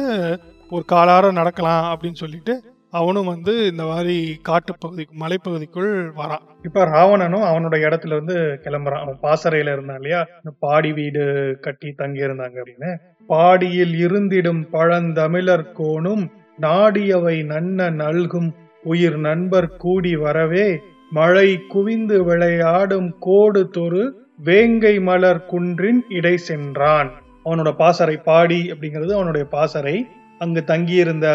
ஒரு காலார நடக்கலாம் அப்படின்னு சொல்லிட்டு அவனும் வந்து இந்த மாதிரி காட்டுப்பகுதி மலைப்பகுதிக்குள் வரான். இப்ப ராவணனும் அவனோட இடத்துல இருந்து கிளம்புறான். அவன் பாசறையில இருந்தான் இல்லையா, பாடி வீடு கட்டி தங்கி இருந்தாங்க அப்படின்னு. பாடியில் இருந்திடும் பழந்தமிழர் கோணும் நாடியவை நன்ன நல்கும் உயிர் நண்பர் கூடி வரவே மழை குவிந்து விளையாடும் கோடு தொரு வேங்கை மலர் குன்றின் இடை சென்றான். அவனோட பாசறை பாடி அப்படிங்கிறது அவனுடைய பாசறை. அங்கு தங்கியிருந்த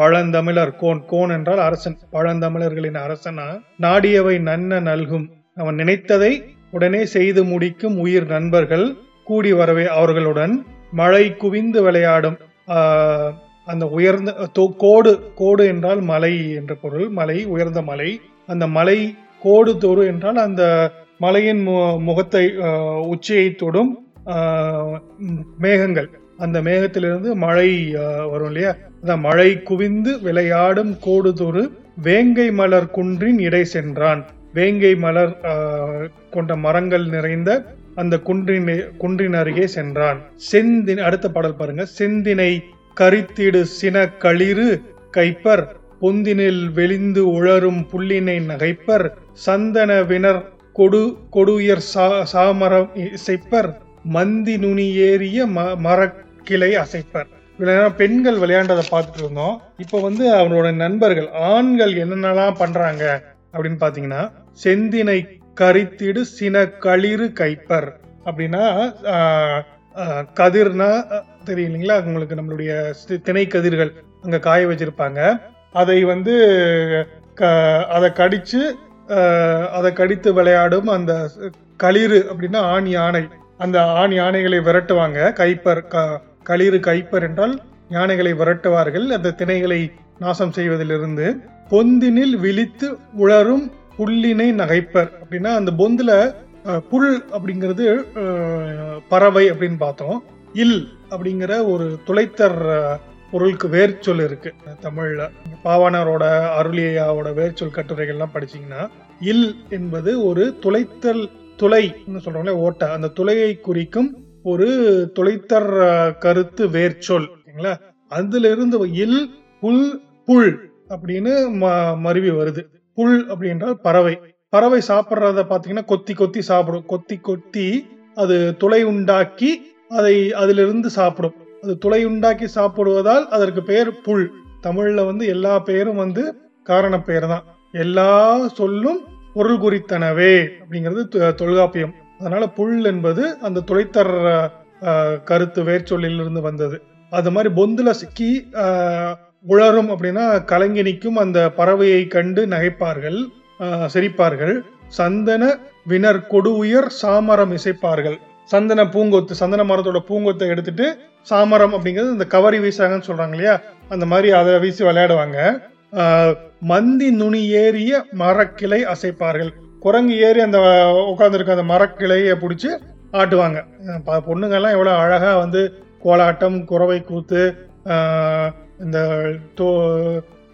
பழந்தமிழர் கோன், கோன் என்றால் அரசன், பழந்தமிழர்களின் அரசனா, நாடியவை நன்ன நல்கும் அவன் நினைத்ததை உடனே செய்து முடிக்கும் உயிர் நண்பர்கள் கூடி வரவே அவர்களுடன் மழை குவிந்து விளையாடும் அந்த உயர்ந்த கோடு, கோடு என்றால் மலை என்ற பொருள், மலை உயர்ந்த மலை, அந்த மலை கோடு தொரு என்றால் அந்த மலையின் முகத்தை உச்சியை தொடும் மேகங்கள், அந்த மேகத்திலிருந்து மழை வரும் இல்லையா, அதான் மழை குவிந்து விளையாடும் கோடுதொரு வேங்கை மலர் குன்றின் இடை சென்றான். வேங்கை மலர் கொண்ட மரங்கள் நிறைந்த அந்த குன்றின் அருகே சென்றான். செந்தின் அடுத்த பாடல் பாருங்க. செந்தினை கரித்திடு சின களிறு கைப்பர் பொந்தினில் வெளிந்து உழரும் புள்ளினை நகைப்பர் சந்தன வினர் கொடு கொடுயர் சாமரம் இசைப்பர் மந்தி நுனி ஏறிய மரக்கிளை அசைப்பர். பெண்கள் விளையாண்டதை பார்த்துட்டு இருந்தோம். இப்போ வந்து அவனோட நண்பர்கள் ஆண்கள் என்னென்னலாம் பண்றாங்க அப்படின்னு பாத்தீங்கன்னா, செந்தினை கரித்திடு சின களிறு கைப்பர் அப்படின்னா கதிர்னா தெரியும் இல்லைங்களா உங்களுக்கு, நம்மளுடைய திணை கதிர்கள் அங்க காய வச்சிருப்பாங்க. அதை வந்து அதை கடித்து விளையாடும் அந்த களிறு அப்படின்னா ஆண் யானை, அந்த ஆண் யானைகளை விரட்டுவாங்க. கைப்பர் களிறு கைப்பர் என்றால் யானைகளை விரட்டுவார்கள் அந்த திணைகளை நாசம் செய்வதிலிருந்து. பொந்தினில் விழித்து உளரும் புல்லினை நகைப்பர் அப்படின்னா அந்த பொந்துல புல் அப்படிங்கிறது பறவை அப்படின்னு பார்த்தோம். இல் அப்படிங்கிற ஒரு துளைத்தர் பொருளுக்கு வேர்ச்சொல் இருக்கு தமிழ்ல. பாவாணரோட அருளியாவோட வேர்ச்சொல் கட்டுரைகள்லாம் படிச்சீங்கன்னா இல் என்பது ஒரு துளைத்தல் துளைன்னு சொல்றோம்ல ஓட்ட, அந்த துளையை குறிக்கும் ஒரு துளைத்தர் கருத்து வேர்ச்சொல். அதுல இருந்து இல் புல் புல் அப்படின்னு மருவி வருது. புல் அப்படின்றால் பறவை, பறவை சாப்பிட்றத பாத்தீங்கன்னா கொத்தி கொத்தி சாப்பிடும், கொத்தி கொத்தி அது துளை உண்டாக்கி அதை அதிலிருந்து சாப்பிடும். அது துளை உண்டாக்கி சாப்பிடுவதால் அதற்கு பெயர் புல். தமிழ்ல வந்து எல்லா பெயரும் வந்து காரண பெயர் தான், எல்லா சொல்லும் பொருள் குறித்தனவே அப்படிங்கிறது தொல்காப்பியம். அதனால புல் என்பது அந்த துளைத்தர் கருத்து வேர்ச்சொல்லிலிருந்து வந்தது. அது மாதிரி பொந்துல சிக்கி உளரும் அப்படின்னா கலங்கி நிற்கும் அந்த பறவையை கண்டு நகைப்பார்கள், சிரிப்பார்கள். சந்தன வினர் கொடு உயர் சாமரம் இசைப்பார்கள். சந்தன பூங்கொத்து, சந்தன மரத்தோட பூங்கொத்தை எடுத்துட்டு சாமரம் அப்படிங்கிறது இந்த கவரி வீசாங்கன்னு சொல்றாங்க இல்லையா, அந்த மாதிரி அதை வீசி விளையாடுவாங்க. மந்தி நுனி ஏறிய மரக்கிளை அசைப்பார்கள். குரங்கு ஏறி அந்த உட்கார்ந்துருக்க அந்த மரக்கிளைய பிடிச்சி ஆட்டுவாங்க. பொண்ணுங்கள்லாம் எவ்வளோ அழகா வந்து கோலாட்டம், குறவை கூத்து, இந்த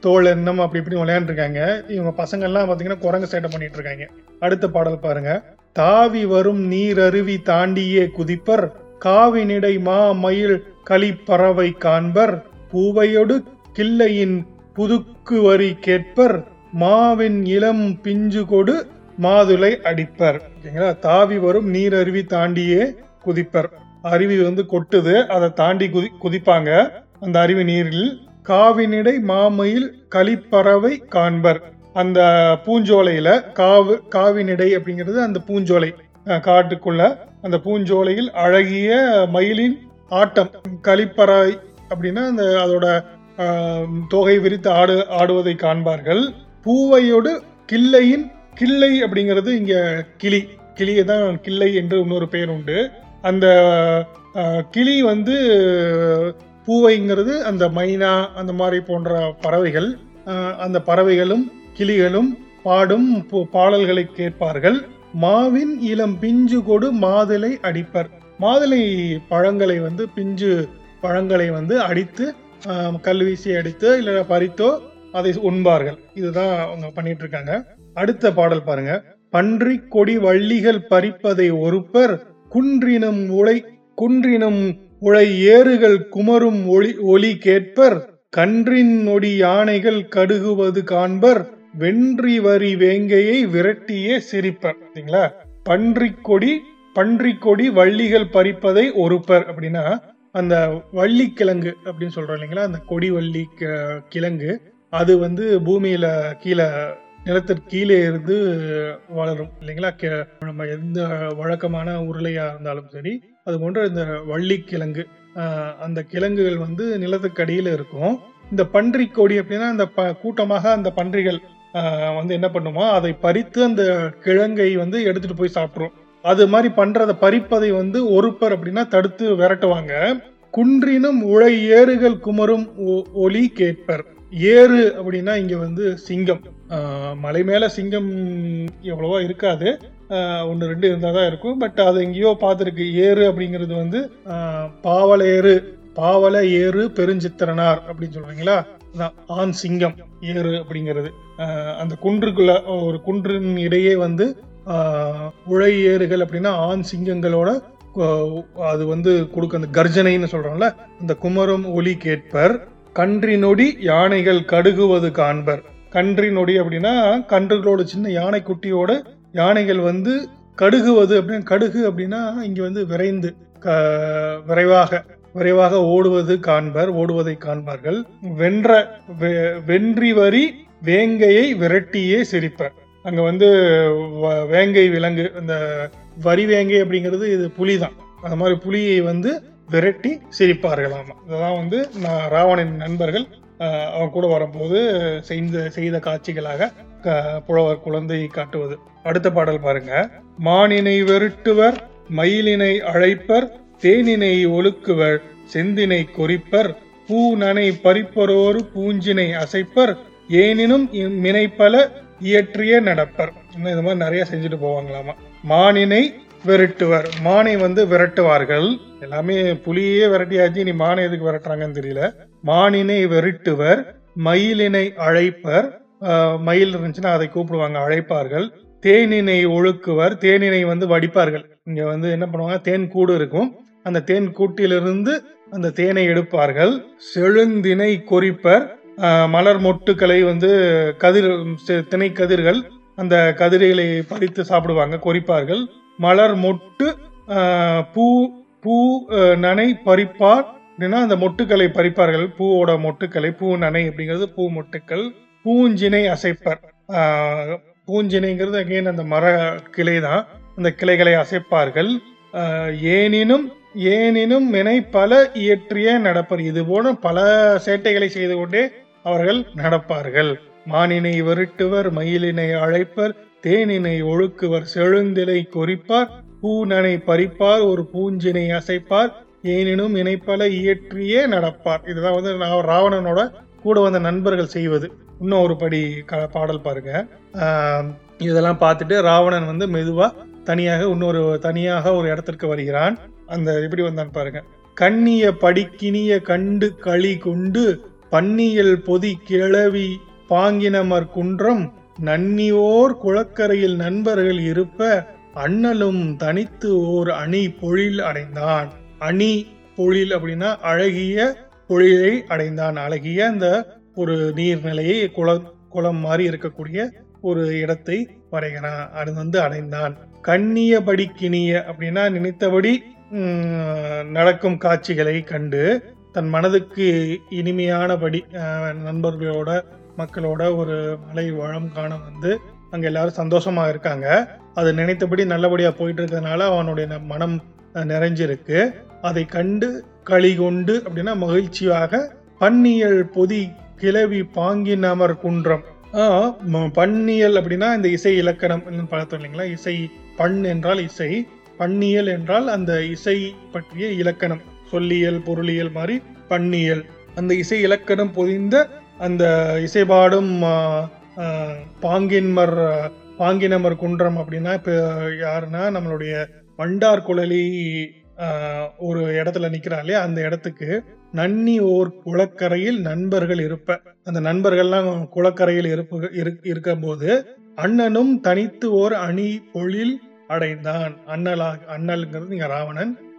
தோல் எண்ணம் அப்படி இப்படி விளையாண்டுருக்காங்க. இவங்க பசங்கள்லாம் பார்த்தீங்கன்னா குரங்கு சேட்டை பண்ணிட்டு இருக்காங்க. அடுத்த பாடல் பாருங்க. தாவி வரும் நீரருவி தாண்டியே குதிப்பர் காவினிடை மா மயில் களிப்பறவை காண்பர் பூவையொடு கிள்ளையின் புதுக்கு வரி கேட்பர் மாவின் இளம் பிஞ்சு கொடு மாதுளை அடிப்பர். ஓகேங்களா, தாவி வரும் நீரருவி தாண்டியே குதிப்பர். அருவி வந்து கொட்டுது, அதை தாண்டி குதிப்பாங்க அந்த அருவி நீரில். காவினிடை மாமயில் களிப்பறவை காண்பர், அந்த பூஞ்சோலையில காவினிடை அப்படிங்கிறது அந்த பூஞ்சோலை, காட்டுக்குள்ள அந்த பூஞ்சோலையில் அழகிய மயிலின் ஆட்டம். களிப்பறவை அப்படின்னா அந்த அதோட தொகை விரித்து ஆடுவதை காண்பார்கள். பூவையோடு கிள்ளையின், கிள்ளை அப்படிங்கிறது இங்க கிளி, கிளியை தான் கிள்ளை என்று இன்னொரு பெயர் உண்டு. அந்த கிளி வந்து பூவைங்கிறது அந்த மைனா அந்த மாதிரி போன்ற பறவைகள். அந்த பறவைகளும் கிளிகளும் பாடும் பாடல்களை கேட்பார்கள். மாவின் இளம் பிஞ்சு கொடு மாதுளை அடிப்பர், மாதுளை பழங்களை வந்து பிஞ்சு பழங்களை வந்து அடித்து கல்வீசியை அடித்து இல்லை பறித்தோ அதை உண்பார்கள். இதுதான் அவங்க பண்ணிட்டு இருக்காங்க. அடுத்த பாடல் பாருங்க. பன்றி கொடி வள்ளிகள் பறிப்பதை ஒருப்பர் குன்றினும் உழை ஏறுகள் குமரும் ஒளி கேட்பர் கன்றின் நொடி யானைகள் கடுகுவது காண்பர் வென்றி வரி வேங்கையை விரட்டியே சிரிப்பர். சரிங்களா, பன்றி கொடி வள்ளிகள் பறிப்பதை ஒருப்பர் அப்படின்னா அந்த வள்ளி கிழங்கு அப்படின்னு சொல்றோம் இல்லைங்களா, அந்த கொடி வள்ளி கிழங்கு அது வந்து பூமியில கீழே நிலத்திற்கு கீழே இருந்து வளரும் இல்லைங்களா. நம்ம எந்த வழக்கமான உருளையா இருந்தாலும் சரி அது போன்ற இந்த வள்ளி கிழங்கு, அந்த கிழங்குகள் வந்து நிலத்துக்கு அடியில் இருக்கும். இந்த பன்றி கொடி அப்படின்னா அந்த கூட்டமாக அந்த பன்றிகள் வந்து என்ன பண்ணுமோ அதை பறித்து அந்த கிழங்கை வந்து எடுத்துட்டு போய் சாப்பிட்றோம். அது மாதிரி பண்றதை பறிப்பதை வந்து ஒருப்பர் அப்படின்னா தடுத்து விரட்டுவாங்க. குன்றினும் உழை ஏறுகள் குமரும் ஒலி கேட்பர். ஏறு அப்படின்னா இங்க வந்து சிங்கம், மலை மேல சிங்கம் எவ்வளவா இருக்காது, ஒன்று ரெண்டு இருந்தாதான் இருக்கும். பட் அது எங்கேயோ பார்த்துருக்கு. ஏறு அப்படிங்கிறது வந்து பாவல ஏறு பெருஞ்சித்திரனார் அப்படின்னு சொல்றீங்களா, ஆண் சிங்கம் ஏறு அப்படிங்கிறது. அந்த குன்றுக்குள்ள ஒரு குன்றின் இடையே வந்து உழை ஏறுகள் அப்படின்னா ஆண் சிங்கங்களோட அது வந்து கொடுக்க அந்த கர்ஜனைன்னு சொல்றோம்ல, அந்த குமரும் ஒலி கேட்பர் கன்றி நொடி யானைகள் கடுகுவது காண்பர். கன்றி நொடி அப்படின்னா கன்றுகளோட சின்ன யானை குட்டியோட யானைகள் வந்து கடுகுவது அப்படின்னு, கடுகு அப்படின்னா இங்க வந்து விரைந்து விரைவாக ஓடுவதை காண்பார்கள். வென்றி வரி வேங்கையை விரட்டியே சிரிப்பர். அங்க வந்து வேங்கை விலங்கு, அந்த வரி வேங்கை அப்படிங்கிறது இது புலிதான். அந்த மாதிரி புலியை வந்து விரட்டி சிரிப்பார்களாமா. இதெல்லாம் வந்து நான் ராவணன் நண்பர்கள் அவன் கூட வரும்போது செய்த காட்சிகளாக புலவர் குழந்தை காட்டுவது. அடுத்த பாடல் பாருங்க. மானினை வெருட்டுவர் மயிலினை அழைப்பர் தேனினை ஒழுக்குவர் செந்தினை கொறிப்பர் பூ நனை பறிப்பரோரு பூஞ்சினை அசைப்பர் ஏனினும் மினைப்பல இயற்றிய நடப்பர். இன்னும் இது மாதிரி நிறைய செஞ்சுட்டு போவாங்களாமா. மானினை விரட்டுவர், மானை வந்து விரட்டுவார்கள். எல்லாமே புலியே விரட்டியாச்சு, இனி மானை எதுக்கு விரட்டுறாங்கன்னு தெரியல. மானினை வெருட்டுவர் மயிலினை அழைப்பர், மயில் இருந்துச்சுன்னா அதை கூப்பிடுவாங்க, அழைப்பார்கள். தேனினை ஒழுக்குவர், தேனினை வந்து வடிப்பார்கள். இங்க வந்து என்ன பண்ணுவாங்க, தேன் கூடு இருக்கும், அந்த தேன் கூட்டிலிருந்து அந்த தேனை எடுப்பார்கள். செழுந்தினை கொறிப்பர், மலர் மொட்டுக்களை வந்து கதிர் திணை கதிர்கள் அந்த கதிர்களை பறித்து சாப்பிடுவாங்க, கொறிப்பார்கள். மலர் மொட்டு பூ நனை பறிப்பார் அப்படின்னா அந்த மொட்டுக்களை பறிப்பார்கள், பூவோட மொட்டுக்களை, பூ நனை அப்படிங்கிறது பூ மொட்டுக்கள். பூஞ்சினை அசைப்பர், பூஞ்சினைங்கிறது அகைன் அந்த மர கிளை தான், அந்த கிளைகளை அசைப்பார்கள். ஏனினும் வினை பல இயற்றிய நடப்பர், இது போல பல சேட்டைகளை செய்து கொண்டே அவர்கள் நடப்பார்கள். மானினை வெருட்டுவர் மயிலினை அழைப்பர் தேனினை ஒழுக்குவர் செழுந்திலை கொறிப்பார் பூ நனை பறிப்பார் ஒரு பூஞ்சினை அசைப்பார் ஏனினும் இணைப்பல இயற்றியே நடப்பார். இதுதான் வந்து ராவணனோட கூட வந்த நண்பர்கள் செய்வது. இன்னும் ஒரு படி பாடல் பாருங்க. இதெல்லாம் பார்த்துட்டு ராவணன் வந்து மெதுவா தனியாக ஒரு இடத்திற்கு வருகிறான். அந்த எப்படி வந்தான் பாருங்க. கண்ணிய படிக்கினிய கண்டு களி கொண்டு பன்னியல் பொதி கிளவி பாங்கினமர் குன்றம் நன்னியோர் குளக்கரையில் நண்பர்கள் இருப்ப அண்ணலும் தனித்து ஓர் அணி பொழில் அடைந்தான். அணி பொழில் அப்படின்னா அழகிய பொழிலை அடைந்தான். அழகிய அந்த ஒரு நீர்நிலையை குளம் மாதிரி இருக்கக்கூடிய ஒரு இடத்தை வரைகிறான். அது வந்து அடைந்தான். கண்ணியபடி கிணிய அப்படின்னா நினைத்தபடி நடக்கும் காட்சிகளை கண்டு தன் மனதுக்கு இனிமையானபடி நண்பர்களோட மக்களோட ஒரு மலை வளம் காண வந்து அங்கே எல்லாரும் சந்தோஷமா இருக்காங்க. அது நினைத்தபடி நல்லபடியா போயிட்டு இருக்கிறதுனால அவனுடைய மனம் நிறைஞ்சிருக்கு. அதை கண்டு களி கொண்டு அப்படின்னா மகிழ்ச்சியாக பன்னியல் பொதி கிளவி பாங்கின் அமர் குன்றம். பன்னியல் அப்படின்னா இந்த இசை இலக்கணம் பார்த்தோம் இல்லைங்களா. இசை பண் என்றால் இசை, பன்னியல் என்றால் அந்த இசை பற்றிய இலக்கணம், சொல்லியல் பொருளியல் மாதிரி பன்னியல். அந்த இசை இலக்கணம் பொதிந்த அந்த இசைபாடும் பாங்கினமர் குன்றம் அப்படின்னா இப்போ யாருன்னா நம்மளுடைய வண்டார் குழலி ஒரு இடத்துல நிற்கிறாளே அந்த இடத்துக்கு நன்னி ஓர் குளக்கரையில் நண்பர்கள் இருப்ப, அந்த நண்பர்கள்லாம் குளக்கரையில் இருக்கும் போது அண்ணனும் தனித்து ஓர் அணி பொழில் அடைந்தான். அண்ணல்ங்கிறது இங்க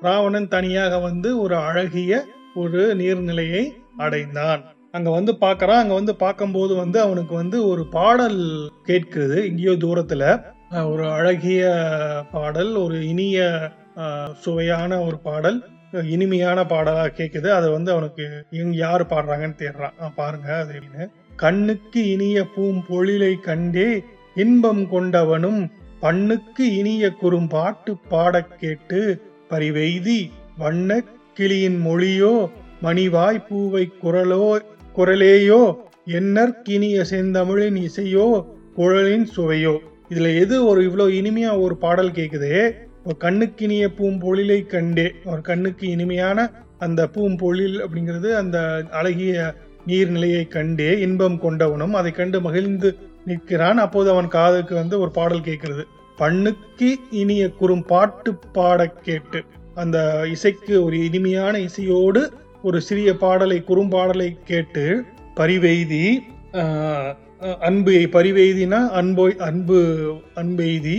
ராவணன் தனியாக வந்து ஒரு அழகிய ஒரு நீர்நிலையை அடைந்தான். அங்க வந்து பார்க்கும்போது வந்து அவனுக்கு வந்து ஒரு பாடல் கேட்கிறது. இங்கேயோ தூரத்துல ஒரு அழகிய பாடல், ஒரு இனிய சுவையான ஒரு பாடல், இனிமையான பாடலா கேக்குது. அது வந்து அவனுக்கு இவங்க யாரு பாடுறாங்கன்னு தேடுறான். பாருங்க அது அப்படின்னு. கண்ணுக்கு இனிய பூம்பொழிலை கண்டே இன்பம் கொண்டவனும் பண்ணுக்கு இனிய குறும் பாட்டு பாட கேட்டு பரிவெய்தி வண்ண கிளியின் மொழியோ மணிவாய் பூவை குரலேயோ என்னற்கினிய செந்தமிழின் இசையோ குழலின் சுவையோ. இதுல எது ஒரு இவ்வளவு இனிமையா ஒரு பாடல் கேக்குதே. ஒரு கண்ணுக்கினிய பூம்பொழிலை கண்டே, ஒரு கண்ணுக்கு இனிமையான அந்த பூம்பொழில் அப்படிங்கிறது அந்த அழகிய நீர்நிலையை கண்டே இன்பம் கொண்டவனும் அதை கண்டு மகிழ்ந்து நிற்கிறான். அப்போது அவன் காதுக்கு வந்து ஒரு பாடல் கேட்கிறது. பண்ணுக்கு இனிய குறும் பாட்டு பாட கேட்டு, அந்த இசைக்கு ஒரு இனிமையான இசையோடு ஒரு சிறிய பாடலை, குறும்பாடலை கேட்டு பரிவெய்தி அன்பு, பரிவெய்தினா அன்பெய்தி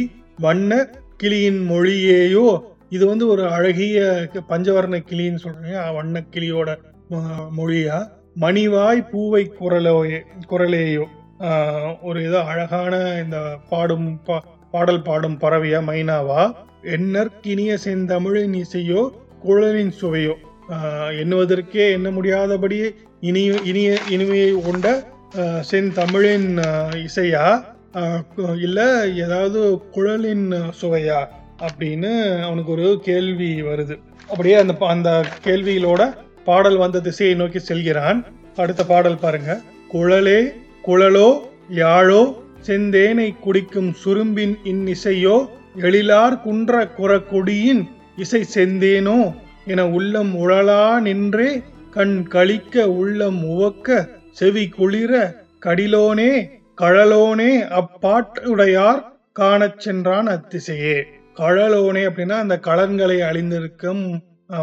வண்ண கிளியின் மொழியேயோ. இது வந்து ஒரு அழகிய பஞ்சவர்ண கிளின்னு சொல்றீங்க, வண்ண கிளியோட மொழியா. மணிவாய் பூவை குரலேயோ, ஒரு ஏதோ அழகான இந்த பாடல் பாடும் பறவையா, மைனாவா. என்னற்கினிய செந்தமிழின் இசையோ குழலின் சுவையோ. எண்ணுவதற்கே எண்ண முடியாதபடி இனிமையை கொண்ட செந்தமிழின் இசையா, இல்ல ஏதாவது குழலின் சுவையா அப்படின்னு அவனுக்கு ஒரு கேள்வி வருது. அப்படியே அந்த கேள்விகளோட பாடல் வந்த திசையை நோக்கி செல்கிறான். அடுத்த பாடல் பாருங்க. குழலே குழலோ யாழோ செந்தேனை குடிக்கும் சுரும்பின் இன்னிசையோ எழிலார் குன்ற குறக்கொடியின் இசை செந்தேனோ என உள்ளம் உழலா நின்றே கண் கழிக்க உள்ளம் உவக்க செவி குளிர கடிலோனே கழலோனே அப்பாட்டுடையார் காணச் சென்றான் அத்திசையே. கழலோனே அப்படின்னா அந்த களன்களை அழிந்திருக்கும்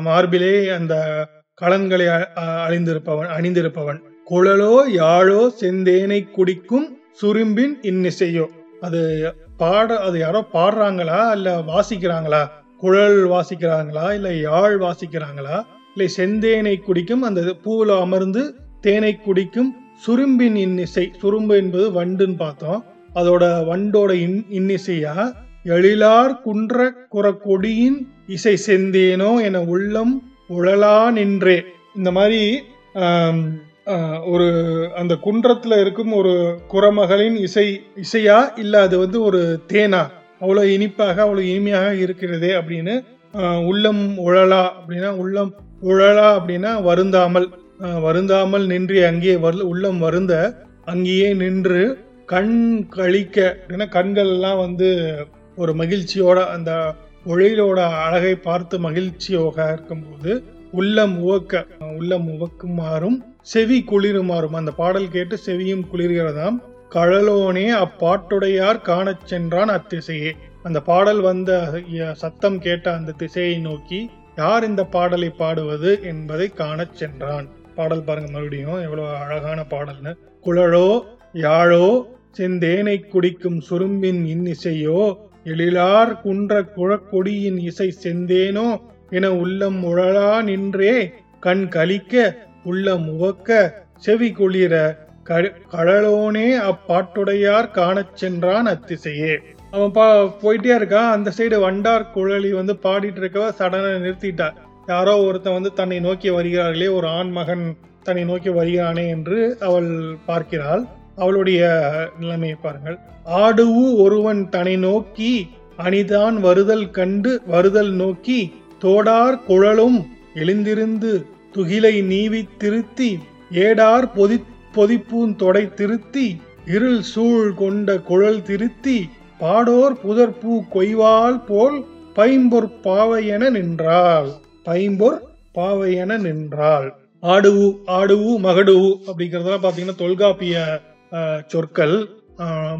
மார்பிலே அந்த களன்களை அணிந்திருப்பவன். குழலோ யாழோ செந்தேனை குடிக்கும் சுரும்பின் இன்னிசையோ. அது யாரோ பாடுறாங்களா இல்ல வாசிக்கிறாங்களா? குழல் வாசிக்கிறாங்களா இல்ல யாழ் வாசிக்கிறாங்களா இல்லை செந்தேனை குடிக்கும், அந்த பூவில் அமர்ந்து தேனை குடிக்கும் சுரும்பின் இன்னிசை. சுரும்பு என்பது வண்டுன்னு பார்த்தோம், அதோட வண்டோட இன்னிசையா. எழிலார் குன்ற குறக்கொடியின் இசை செந்தேனோ என உள்ளம் உழலா நின்றே. இந்த மாதிரி ஒரு அந்த குன்றத்துல இருக்கும் ஒரு குறமகளின் இசையா இல்ல அது வந்து ஒரு தேனா, அவ்வளவு இனிப்பாக அவ்வளவு இனிமையாக இருக்கிறதே அப்படின்னு உள்ளம் உழலா அப்படின்னா உள்ளம் உழலா அப்படின்னா வருந்தாமல் நின்று அங்கேயே உள்ளம் வருந்த அங்கேயே நின்று கண் கழிக்க அப்படின்னா கண்கள் எல்லாம் வந்து ஒரு மகிழ்ச்சியோட அந்த ஒளியோட அழகை பார்த்து மகிழ்ச்சியோக இருக்கும்போது உள்ளம் உவக்குமாறும் செவி குளிருமாறும். அந்த பாடல் கேட்டு செவியும் குளிர்கிறதாம். கழலோனே அப்பாட்டுடையார் காணச் சென்றான் அத்திசையே. அந்த பாடல் வந்த சத்தம் கேட்ட அந்த திசையை நோக்கி யார் இந்த பாடலை பாடுவது என்பதை காணச் சென்றான். பாடல் பாருங்க மறுபடியும், எவ்வளவு அழகான பாடல்னு. குழலோ யாழோ செந்தேனை குடிக்கும் சுரும்பின் இன்னிசையோ எழிலார் குன்ற குழக்கொடியின் இசை செந்தேனோ என உள்ளம் முழலா நின்றே கண் கலிக்க உள்ளம் உவக்க செவி குளிர கழலோனே அப்பாட்டுடையார் காணச் சென்றான் அத்திசையே. அவன் போயிட்டே இருக்கா. அந்த சைடு வண்டார் குழலி வந்து பாடிட்டு இருக்கவ சடனை நிறுத்திட்டா. யாரோ ஒருத்தன் வந்து தன்னை நோக்கி வருகிறார்களே, ஒரு ஆண் மகன் தன்னை நோக்கி வருகிறானே என்று அவள் பார்க்கிறாள். அவளுடைய நிலைமையை பாருங்கள். ஆடுவு ஒருவன் தன்னை நோக்கி அணிதான் வருதல் கண்டு வருதல் நோக்கி தோடார் குழலும் எழுந்திருந்து துகிலை நீவி திருத்தி ஏடார் பொதிப்பூந்தொடை திருத்தி இருள் சூழ் கொண்ட குழல் திருத்தி பாடோர் புதற்பூ கொய்வால் போல் பைம்பொற் பாவையென நின்றாள். பைம்பொற் பாவையென நின்றாள். ஆடுவு ஆடுவு மகடுவு அப்படிங்கறதெல்லாம் பாத்தீங்கன்னா தொல்காப்பிய சொற்கள்.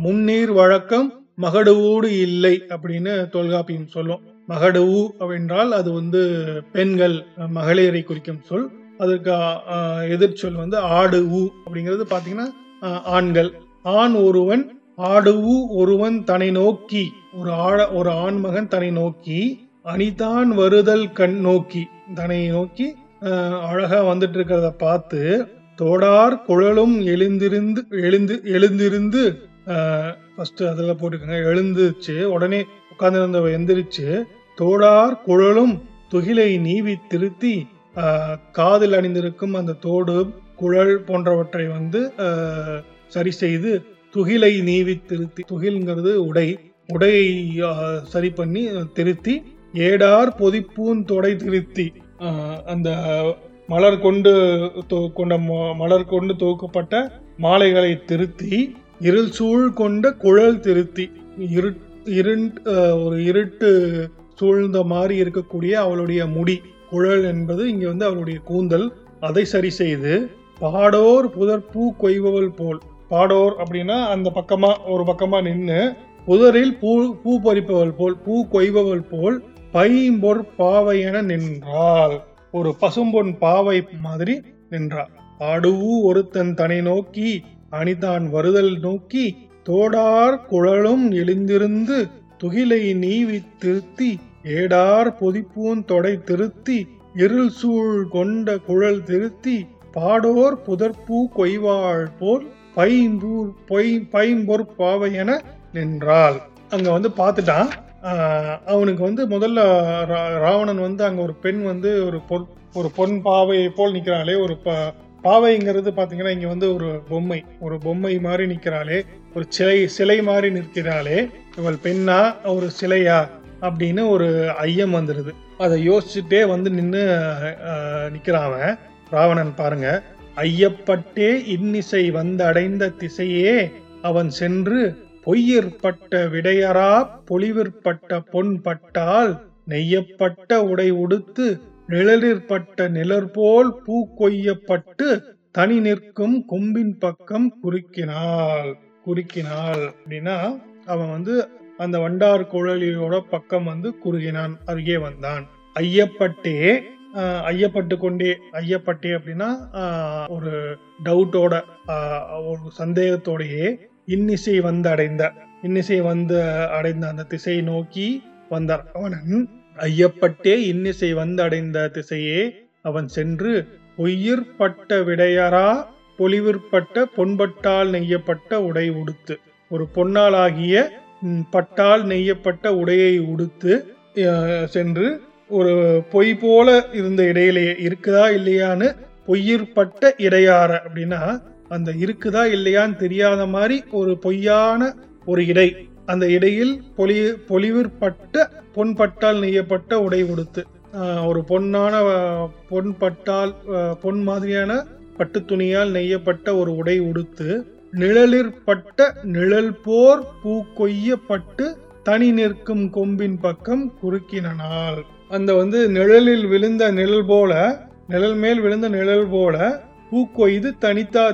முன்னீர் வழக்கம் மகடுவோடு இல்லை அப்படின்னு தொல்காப்பியம் சொல்லும். மகடுவு என்றால் அது வந்து பெண்கள் மகளிரை குறிக்கும் சொல். அதற்கு எதிர்ச்சொல் வந்து ஆடுவு அப்படிங்கிறது பாத்தீங்கன்னா ஆண்கள். ஆண் ஒருவன் ஆடுவு ஒருவன் தன்னை நோக்கி, ஒரு ஆண்மகன் தன்னை நோக்கி அணிதான் வருதல் கண் நோக்கி, தன்னை நோக்கி அழகா வந்துட்டு இருக்கிறத பார்த்து தோடார் குழலும் எழுந்திருந்து ஃபர்ஸ்ட் அதெல்லாம் போட்டுக்கோங்க. எழுந்துச்சு, உடனே உட்கார்ந்து எந்திரிச்சு தோடார் குழலும் துகிலை நீவி திருத்தி காதில் அணிந்திருக்கும் அந்த தோடு குழல் போன்றவற்றை வந்து சரி செய்து துகிலை நீவி திருத்தி, துகில்ங்கிறது உடையை சரி பண்ணி திருத்தி ஏடார் பொதிப்பூந்தொடை திருத்தி, அந்த மலர் கொண்டு தொகுக்கப்பட்ட மாலைகளை திருத்தி இருள் சூழ் கொண்ட குழல் திருத்தி, இருட்டு சூழ்ந்த மாதிரி இருக்கக்கூடிய அவளுடைய முடி, குழல் என்பது இங்க வந்து அவளுடைய கூந்தல், அதை சரி செய்து பாடோர் புதற்பூ கொய்பவள் போல், பாடோர் அப்படின்னா அந்த பக்கமா ஒரு பக்கமா நின்று புதரில் பூ பறிப்பவள் போல், பூ கொய்பவள் போல் பைம்பொற் பாவை என நின்றாள். ஒரு பசும்பொன் பாவை மாதிரி நின்றாள். ஆடுவு ஒருத்தன் தனை நோக்கி அணிதான் வருதல் நோக்கி தோடார் குழலும் எழுந்திருந்து துகிலை நீவி திருத்தி ஏடார் பொதிப்பூந்தொடை திருத்தி இருள் சூழ் கொண்ட குழல் திருத்தி பாடோர் புதற்பூ கொய்வாள் போல் பைம்பொற் பாவை என நின்றாள். அங்க வந்து பார்த்துட்டான். அவனுக்கு வந்து முதல்ல ராவணன் வந்து அங்க ஒரு பெண் வந்து ஒரு பொன் பாவையை போல் நிக்கிறாளே, ஒரு பாவைங்கிறது பாத்தீங்கன்னா இங்க வந்து ஒரு பொம்மை மாதிரி நிக்கிறாளே, ஒரு சிலை மாதிரி நிற்கிறாளே, இவள் பெண்ணா ஒரு சிலையா அப்படின்னு ஒரு ஐயம் வந்துருது. அதை யோசிச்சுட்டே வந்து நின்று நிக்கிறான் ராவணன். பாருங்க, ஐயப்பட்டே இன்னிசை வந்தடைந்த திசையே அவன் சென்று பொய்யிற்பட்ட விடையரா பொலிவிற்பட்ட பொன் பட்டால் நெய்யப்பட்ட உடை உடுத்து நிழலிற்பட்ட நிழற்போல் பூ கொய்யப்பட்டு தனி நிற்கும் கொம்பின் பக்கம் குறுக்கினாள் அப்படின்னா அவன் வந்து அந்த வண்டார் குழலியோட பக்கம் வந்து குறுகினான், அருகே வந்தான். ஐயப்பட்டே அப்படின்னா ஒரு டவுட்டோட, ஒரு சந்தேகத்தோடையே இன்னிசை வந்து அடைந்த அந்த திசையை நோக்கி வந்தார் ராவணன். ஐயப்பட்டே இன்னிசை வந்து அடைந்த திசையே அவன் சென்று பொய்யிற்பட்ட விடையரா பொலிவிற்பட்ட பொன்பட்டால் நெய்யப்பட்ட உடை உடுத்து, ஒரு பொன்னால் ஆகிய பட்டால் நெய்யப்பட்ட உடையை உடுத்து சென்று ஒரு பொய் போல இருந்த இடையிலேயே இருக்குதா இல்லையான்னு, பொய்யிற்பட்ட இடையார அப்படின்னா அந்த இருக்குதா இல்லையான்னு தெரியாத மாதிரி ஒரு பொய்யான ஒரு இடை, அந்த இடையில் பொலிவிற்பட்ட பொன்பட்டால் நெய்யப்பட்ட உடை உடுத்து, ஒரு பொன் மாதிரியான பட்டு துணியால் நெய்யப்பட்ட ஒரு உடை உடுத்து நிழலிற்பட்ட நிழல் போர் பூ கொய்யப்பட்டு தனி நிற்கும் கொம்பின் பக்கம் குறுக்கினால், அந்த வந்து நிழலில் விழுந்த நிழல் போல, நிழல் மேல் விழுந்த நிழல் போல பூ கொய்து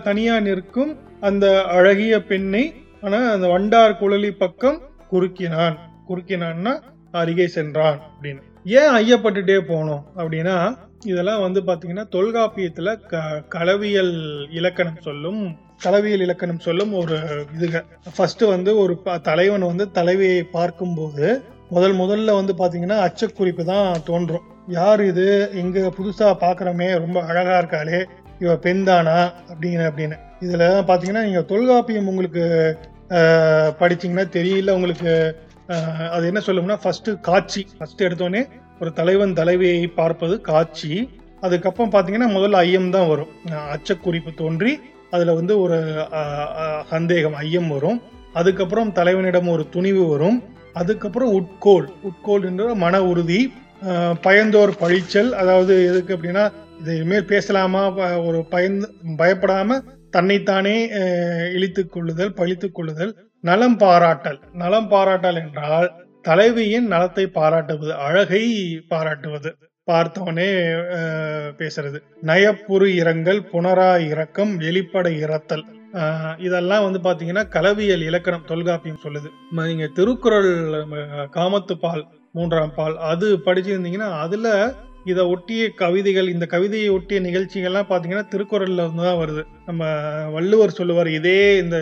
தனியா நிற்கும் அந்த அழகிய பெண்ணை ஆனா அந்த வண்டார் குழலி பக்கம் குறுக்கினான்னா அருகே சென்றான் அப்படின்னு. ஏன் ஐயப்பட்டுட்டே போனோம் அப்படின்னா இதெல்லாம் வந்து பாத்தீங்கன்னா தொல்காப்பியத்துல கலவியல் இலக்கணம் சொல்லும் தலைவியல் இலக்கணம் சொல்லும் ஒரு இதுக. ஃபர்ஸ்ட் வந்து ஒரு தலைவன் வந்து தலைவியை பார்க்கும்போது முதல்ல வந்து பாத்தீங்கன்னா அச்சக்குறிப்பு தான் தோன்றும். யார் இது, இங்க புதுசா பாக்குறமே, ரொம்ப அழகா இருக்காளே, இவ பெண்தானா அப்படின்னு. இதுல பாத்தீங்கன்னா நீங்க தொல்காப்பியம் உங்களுக்கு படிச்சீங்கன்னா தெரியல உங்களுக்கு அது என்ன சொல்லும்னா, ஃபர்ஸ்ட் காட்சி, ஃபர்ஸ்ட் எடுத்தோடனே ஒரு தலைவன் தலைவியை பார்ப்பது காட்சி. அதுக்கப்புறம் பாத்தீங்கன்னா முதல்ல ஐயம் தான் வரும், அச்சக்குறிப்பு தோன்றி அதுல வந்து ஒரு சந்தேகம் ஐயம் வரும். அதுக்கப்புறம் தலைவனிடம் ஒரு துணிவு வரும். அதுக்கப்புறம் உட்கோல் என்ற மன உறுதி, பயந்தோர் பழிச்சல், அதாவது எதுக்கு அப்படின்னா இதை இனிமேல் பேசலாமா, ஒரு பயப்படாம தன்னைத்தானே இழித்துக் கொள்ளுதல், பழித்துக் கொள்ளுதல். நலம் பாராட்டல் என்றால் தலைவியின் நலத்தை பாராட்டுவது, அழகை பாராட்டுவது, பார்த்தவனே பேசுறது. நயப்புறு இரங்கல், புனரா இரக்கம், வெளிப்படை இரத்தல், இதெல்லாம் வந்து பாத்தீங்கன்னா கலவியல் இலக்கணம் தொல்காப்பியம் சொல்லுது. நீங்க திருக்குறள் காமத்து பால் மூன்றாம் பால் அது படிச்சிருந்தீங்கன்னா அதுல இதை ஒட்டிய கவிதைகள், இந்த கவிதையை ஒட்டிய நிகழ்ச்சிகள்லாம் பாத்தீங்கன்னா திருக்குறள்ல இருந்துதான் வருது. நம்ம வள்ளுவர் சொல்லுவார், இதே இந்த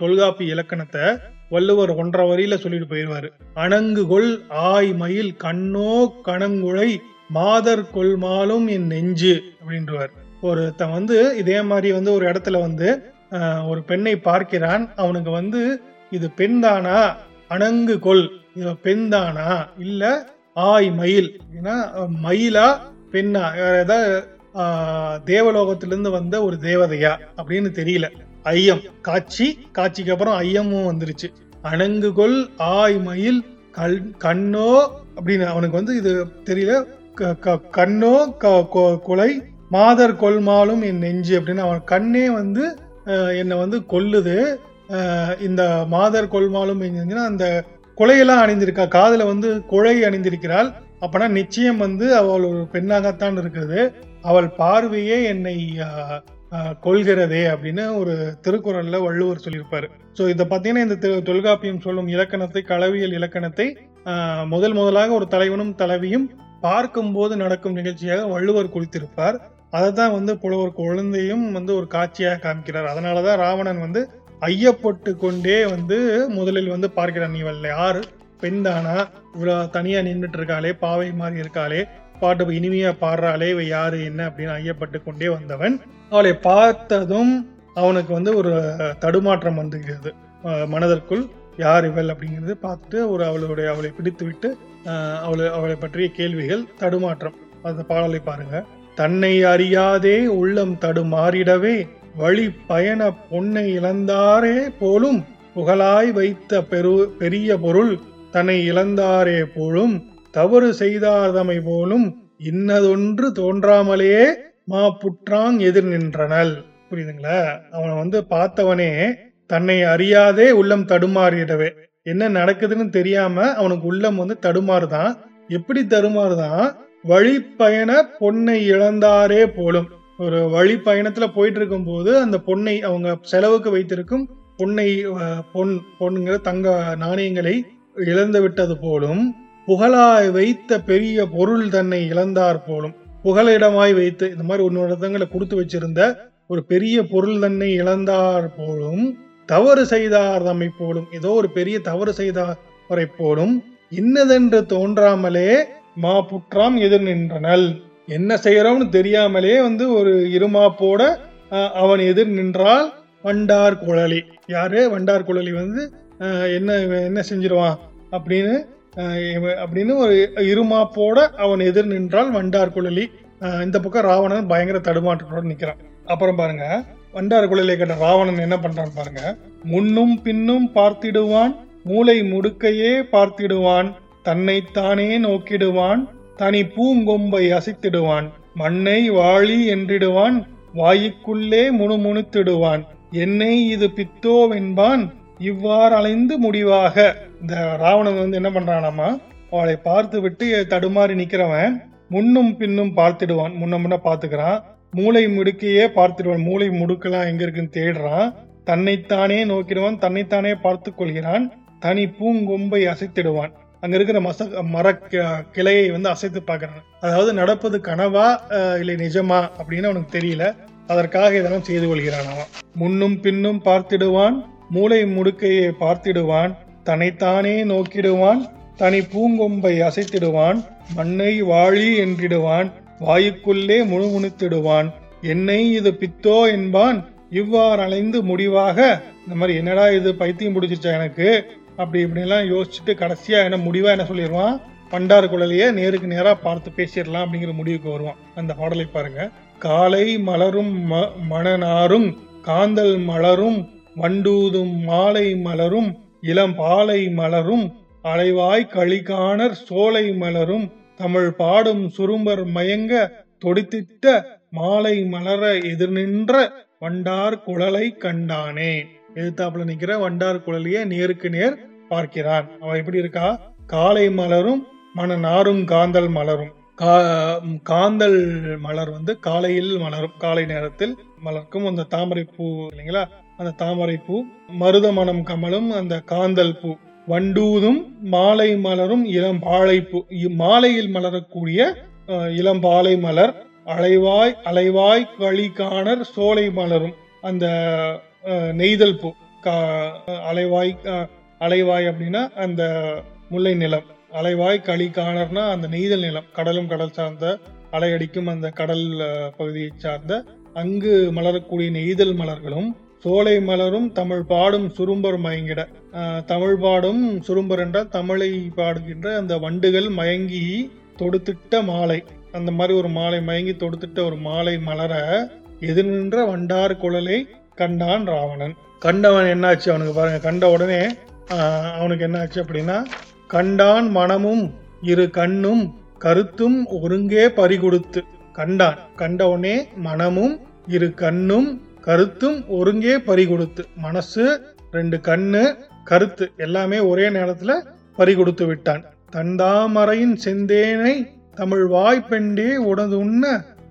தொல்காப்பிய இலக்கணத்தை வள்ளுவர் ஒன்றரை வரியில சொல்லிட்டு போயிடுவாரு. அணங்குகொள் ஆய் மயில் கண்ணோ கணங்குழை மாதர் கொள்மாலும் என் நெஞ்சு அப்படின்றவார். ஒருத்தன் வந்து இதே மாதிரி வந்து ஒரு இடத்துல வந்து ஒரு பெண்ணை பார்க்கிறான். அவனுக்கு வந்து இது பெண் தானா, அணங்கு கொள் இவ பெண் தானா, இல்ல ஆய் மயில் மயிலா பெண்ணா, ஏதாவது தேவலோகத்திலிருந்து வந்த ஒரு தேவதையா அப்படின்னு தெரியல. ஐயம் காட்சிக்கு அப்புறம் ஐயமும் வந்துருச்சு. அணங்குகொள் ஆய் மயில் கண்ணோ அப்படின்னு அவனுக்கு வந்து இது தெரியல. கண்ணோ கொலை மாதர் கொல்மாலும் என் நெஞ்சு அப்படின்னு, அவன் கண்ணே வந்து என்னை வந்து கொல்லுது. இந்த மாதர் கொல்மாலும் அந்த கொலையெல்லாம் அணிந்திருக்கா, காதுல வந்து கொலை அணிந்திருக்கிறாள். அப்பனா நிச்சயம் வந்து அவள் ஒரு பெண்ணாகத்தான் இருக்குது. அவள் பார்வையே என்னை கொள்கிறதே அப்படின்னு ஒரு திருக்குறள்ல வள்ளுவர் சொல்லியிருப்பாரு. சோ இதை பார்த்தீங்கன்னா இந்த தொல்காப்பியம் சொல்லும் இலக்கணத்தை, கலவியல் இலக்கணத்தை முதலாக ஒரு தலைவனும் தலைவியும் பார்க்கும் போது நடக்கும் நிகழ்ச்சியாக வள்ளுவர் குறித்திருப்பார். அதைதான் வந்து புலவர் குழந்தையும் வந்து ஒரு காட்சியாக காமிக்கிறார். அதனாலதான் ராவணன் வந்து ஐயப்பட்டு கொண்டே வந்து முதலில் வந்து பார்க்கிறான், நீ வல்ல யாரு, பெண் தானா, இவ்வளவு தனியா நின்றுட்டு இருக்காளே, பாவை மாதிரி இருக்காளே, பாட்டு இனிமையா பாடுறாளே, இவ யாரு என்ன அப்படின்னு ஐயப்பட்டு கொண்டே வந்தவன் அவளை பார்த்ததும் அவனுக்கு வந்து ஒரு தடுமாற்றம் வந்துகிறது. மனதிற்குள் யார் இவள் அப்படிங்கிறது பார்த்துட்டு ஒரு அவளை பிடித்து விட்டு அவளை பற்றிய கேள்விகள், தடுமாற்றம். அந்த பாடலை பாருங்க. தன்னை அறியாதே உள்ளம் தடுமாறிடவே வழி பயண பொன்னை இழந்தாரே போலும் புகழாய் வைத்த பெரிய பொருள் தன்னை இழந்தாரே போலும் தவறு செய்தாதமை போலும் இன்னதொன்று தோன்றாமலேயே மா புற்றாங் எதிர் நின்றனல். புரியுதுங்களா? அவனை வந்து பார்த்தவனே தன்னை அறியாதே உள்ளம் தடுமாறிடவே, என்ன நடக்குதுன்னு தெரியாம அவனுக்கு உள்ளம் வந்து தடுமாறுதான். எப்படி தடுமாறுதான்? வழி பயண பொன்னை இழந்தாரே போலும், ஒரு வழி பயணத்துல போயிட்டு இருக்கும் போது அந்த பொன்னை, அவங்க செலவுக்கு வைத்திருக்கும் பொன்னை, பொண்ணுங்கிற தங்க நாணயங்களை இழந்து விட்டது போலும். புகழாய் வைத்த பெரிய பொருள் தன்னை இழந்தார் போலும், புகழிடமாய் வைத்து இந்த மாதிரி ஒன்னோட இடங்களை கொடுத்து வச்சிருந்த ஒரு பெரிய பொருள் தன்னை இழந்தார் போலும் தவறு செய்தார் தம்மை போலும், ஏதோ ஒரு பெரிய தவறு செய்தாரை போலும் இன்னதென்று தோன்றாமலே மா புற்றாம் எதிர் நின்றனல். என்ன செய்யறோம்னு தெரியாமலே வந்து ஒரு இருமாப்போட அவன் எதிர் நின்றால் வண்டார் குழலி. யாரு வண்டார் குழலி வந்து என்ன செஞ்சிருவான் அப்படின்னு ஒரு இருமாப்போட அவன் எதிர் நின்றால் வண்டார் குழலி. இந்த பக்கம் ராவணன் பயங்கர தடுமாற்றத்தோட நிக்கிறான். அப்புறம் பாருங்க, வண்டார் குழலியை கேட்ட ராவணன் என்ன பண்றான் பாருங்க. முன்னும் பின்னும் பார்த்திடுவான், மூளை முடுக்கையே பார்த்திடுவான், தன்னைத்தானே நோக்கிடுவான், தனி பூங்கொம்பை அசைத்திடுவான், மண்ணை வாழி என்றிடுவான், வாய்க்குள்ளே முணுமுணுத்திடுவான், என்னை இது பித்தோவென்பான், இவ்வாறு அலைந்து முடிவாக. இந்த ராவணன் வந்து என்ன பண்றானாமா, அவளை பார்த்து விட்டு தடுமாறி நிக்கிறவன் முன்னும் பின்னும் பார்த்திடுவான், முன்ன முன்ன பாத்துக்கிறான், மூளை முடுக்கையே பார்த்திடுவான், மூளை முடுக்கலாம் எங்க இருக்குன்னு தேடுறான், தன்னைத்தானே நோக்கிடுவான், தன்னைத்தானே பார்த்து கொள்கிறான், தனி பூங்கொம்பை அசைத்திடுவான், அங்க இருக்கிற மர கிளையை வந்து அசைத்து பாக்குறான். அதாவது நடப்பது கனவா இல்லை நிஜமா அப்படின்னு அவனுக்கு தெரியல. அதற்காக இதெல்லாம் செய்து கொள்கிறானாம். முன்னும் பின்னும் பார்த்திடுவான், மூளை முடுக்கையை பார்த்திடுவான், தன்னைத்தானே நோக்கிடுவான், தனி பூங்கொம்பை அசைத்திடுவான், மண்ணை வாழி என்றிடுவான், வாயுக்குள்ளே முணுமுணுத்திடுவான், என்னை இது பித்தோ என்பான். இவ்வாறு அலைந்து முடிவாக இந்த மாதிரி என்னடா இது பைத்தியம் பிடிச்சிருச்சா எனக்கு அப்படி இப்படிலாம் யோசிச்சுட்டு கடைசியா என்ன முடிவா என்ன சொல்லிடுவான், வண்டார் குழலியை நேருக்கு நேரா பார்த்து பேசிடலாம் அப்படிங்கிற முடிவுக்கு வருவான். அந்த பாடலை பாருங்க. காலை மலரும் மணனாரும் காந்தல் மலரும் வண்டூதும் மாலை மலரும் இளம் பாலை மலரும் அலைவாய் களிகாணர் சோலை மலரும் தமிழ் பாடும் சுரும்பர் மயங்க தொடித்திட்ட மாலை மலர எதிர்நின்ற வண்டார் குழலை கண்டானே. எழுத்தாப்புல நிக்கிற வண்டார் குழலிய நேருக்கு நேர் பார்க்கிறான். அவன் எப்படி இருக்கா? காலை மலரும் மணநாரும் காந்தல் மலரும். காந்தல் மலர் வந்து காலையில் மலரும், காலை நேரத்தில் மலர்க்கும் அந்த தாமரை பூ இல்லைங்களா, அந்த தாமரை பூ. மருத மனம் கமலும் அந்த காந்தல் பூ. வண்டூதும் மாலை மலரும் இளம் பாலை பூ, மாலையில் மலரக்கூடிய இளம் பாலை மலர். அலைவாய் அலைவாய் களிகாணர் சோலை மலரும் அந்த நெய்தல் பூ. அலைவாய் அலைவாய் அப்படின்னா அந்த முல்லை நிலம், அலைவாய் களிகாணர்னா அந்த நெய்தல் நிலம், கடலும் கடல் சார்ந்த அலையடிக்கும் அந்த கடல் பகுதியை சார்ந்த அங்கு மலரக்கூடிய நெய்தல் மலர்களும் சோலை மலரும் தமிழ் பாடும் சுரும்பர் மயங்கிட. தமிழ் பாடும் சுரும்பர் என்றால் தமிழை பாடுகின்ற அந்த வண்டுகள் மயங்கி தொடுத்திட்ட மாலை, அந்த மாதிரி ஒரு மாலை மயங்கி தொடுத்திட்ட ஒரு மாலை மலர எதிர்நின்ற வண்டார் குழலை கண்டான் ராவணன். கண்டவன் என்னாச்சு அவனுக்கு பாருங்க. கண்ட உடனே அவனுக்கு என்ன ஆச்சு அப்படின்னா, கண்டான் மனமும் இரு கண்ணும் கருத்தும் ஒருங்கே பறிகொடுத்து. கண்டான் கண்ட உடனே மனமும் இரு கண்ணும் கருத்தும் ஒருங்கே பறிகொடுத்து. மனசு, ரெண்டு கண்ணு, கருத்து எல்லாமே ஒரே நேரத்துல பறிகொடுத்து விட்டான். தந்தாமரையின் செந்தேனை தமிழ் வாய்ப்பெண்டே உடதுண்ண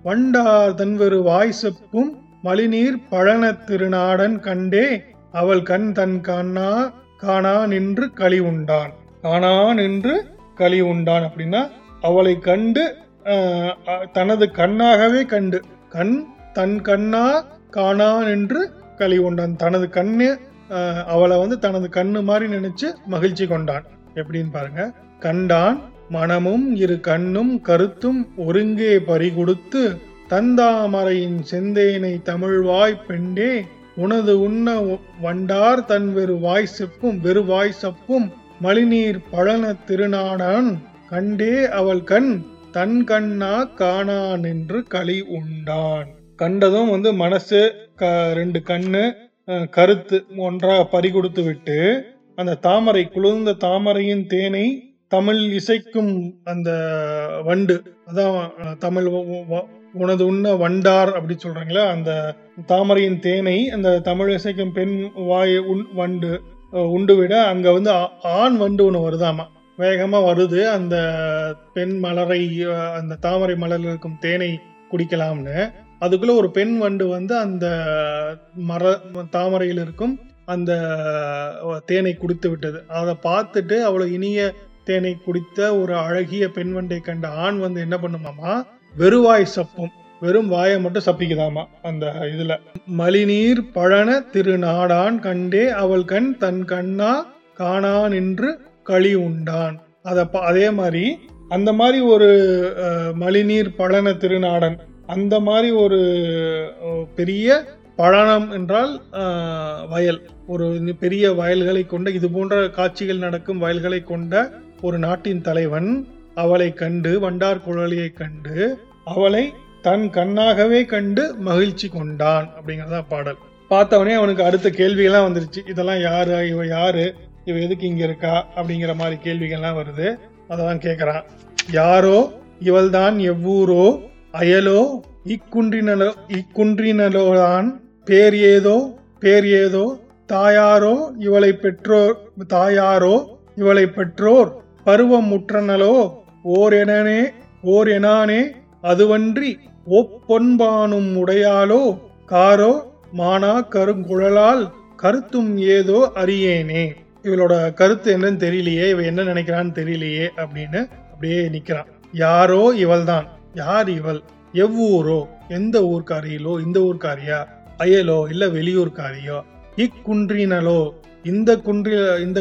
வண்டார் தன்வெரு வாய் செப்பும் மலிநீர் பழன திருநாடன் கண்டே அவள் கண் தன் காணா காணா நின்று களி உண்டான். காணா நின்று களி உண்டான் அப்படின்னா அவளை கண்டு தனது கண்ணாகவே கண்டு, கண் தன் கண்ணா காணா நின்று களி உண்டான். தனது கண்ணு அவளை வந்து தனது கண்ணு மாதிரி நினைச்சு மகிழ்ச்சி கொண்டான். எப்படின்னு பாருங்க. கண்டான் மனமும் இரு கண்ணும் கருத்தும் ஒருங்கே பறிகொடுத்து தந்தாமரையின் செந்தேனை தமிழ் வாய் பெண்டே உனது உண்ண வண்டார் தன் வெறு வாய் செப்பும் மலிநீர் பழன திருநாடன் கண்டே அவள் கண் தன் கண்ணா காணா நின்று களி உண்டான். கண்டதும் வந்து மனசு, ரெண்டு கண்ணு, கருத்து ஒன்றா பறிகொடுத்து விட்டு அந்த தாமரை, குளிர்ந்த தாமரையின் தேனை தமிழ் இசைக்கும் அந்த வண்டு, அதான் தமிழ் உனது உண்ண வண்டார் அப்படி சொல்றாங்களா, அந்த தாமரையின் தேனை அந்த தமிழ் இசைக்கும் பெண் வாய் வண்டு உண்டு விட அங்க வந்து ஆண் வண்டு ஒன்று வருதாமா, வேகமா வருது அந்த பெண் மலரை, அந்த தாமரை மலரில் இருக்கும் தேனை குடிக்கலாம்னு. அதுக்குள்ள ஒரு பெண் வண்டு வந்து அந்த தாமரையில் இருக்கும் அந்த தேனை குடித்து விட்டது. அதை பார்த்துட்டு அவ்வளவு இனிய தேனை குடித்த ஒரு அழகிய பெண் வண்டை கண்ட ஆண் வந்து என்ன பண்ணுமாமா, வெறுவாய் சப்பும், வெறும் வாயை மட்டும் சப்பிக்குதாமா அந்த இதுல. மலிநீர் பழன திருநாடான் கண்டே அவள் கண் தன் கண்ணா காணா நின்று களி உண்டான். அதே மாதிரி அந்த மாதிரி ஒரு மலிநீர் பழன திருநாடன், அந்த மாதிரி ஒரு பெரிய பழனம் என்றால் வயல், ஒரு பெரிய வயல்களை கொண்ட, இது போன்ற காட்சிகள் நடக்கும் வயல்களை கொண்ட ஒரு நாட்டின் தலைவன் அவளை கண்டு, வண்டார் குழலியை கண்டு அவளை தன் கண்ணாகவே கண்டு மகிழ்ச்சி கொண்டான் அப்படிங்கிறதா பாடல். பார்த்தவனே அவனுக்கு அடுத்த கேள்விகள்லாம் வந்துருச்சு. இதெல்லாம் யாரு, இவ யாரு, இவ எதுக்கு இங்க இருக்கா அப்படிங்கிற மாதிரி கேள்விகள்லாம் வருது. அதெல்லாம் கேட்கறான். யாரோ இவள்தான் எவ்வூரோ அயலோ இக்குன்றினலோ இக்குன்றினலோதான் பேர் ஏதோ பேர் ஏதோ தாயாரோ இவளை பெற்றோர் தாயாரோ இவளை பெற்றோர் பருவம் முற்றனலோ ஓர் எனானே அதுவன்றி ஒப்பொன்பானும் உடையாலோ காரோ மானா கருங்குழலால் கருத்தும் ஏதோ அறியேனே. இவளோட கருத்து என்னன்னு தெரியலையே, இவ என்ன நினைக்கிறான்னு தெரியலையே அப்படின்னு அப்படியே நிக்கிறான். யாரோ இவள்தான், யார் இவள், எவ்வூரோ, எந்த ஊர்க்காரியிலோ இந்த ஊர்க்காரியா, அயலோ இல்ல வெளியூர்காரியோ, இக்குன்றினலோ இந்த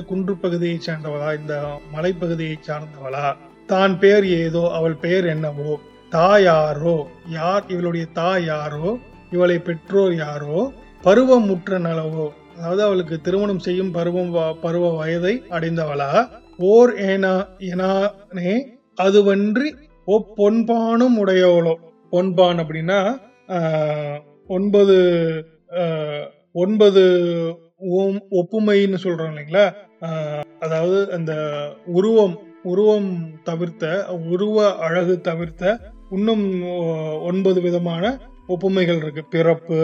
குன்று பகுதியை சார்ந்தவளா, இந்த மலைப்பகுதியை சார்ந்தவளா, தான் பெயர் ஏதோ அவள் பெயர் என்னவோ, தாயாரோ யார் இவளுடைய தாயாரோ, இவளை பெற்றோர் யாரோ, பருவம் முற்றனளவோ அதாவது அவளுக்கு திருமணம் செய்யும் பருவ வயதை அடைந்தவளா, ஓர் ஏனானே அதுவன்றி ஓ பொன்பானும் உடையவளோ. பொன்பான் அப்படின்னா 9 ஒப்புமைன்னு சொல்றோம் இல்லைங்களா. அதாவது அந்த உருவம் தவிர்த்த, உருவ அழகு தவிர்த்த இன்னும் 9 விதமான ஒப்புமைகள் இருக்கு. பிறப்பு,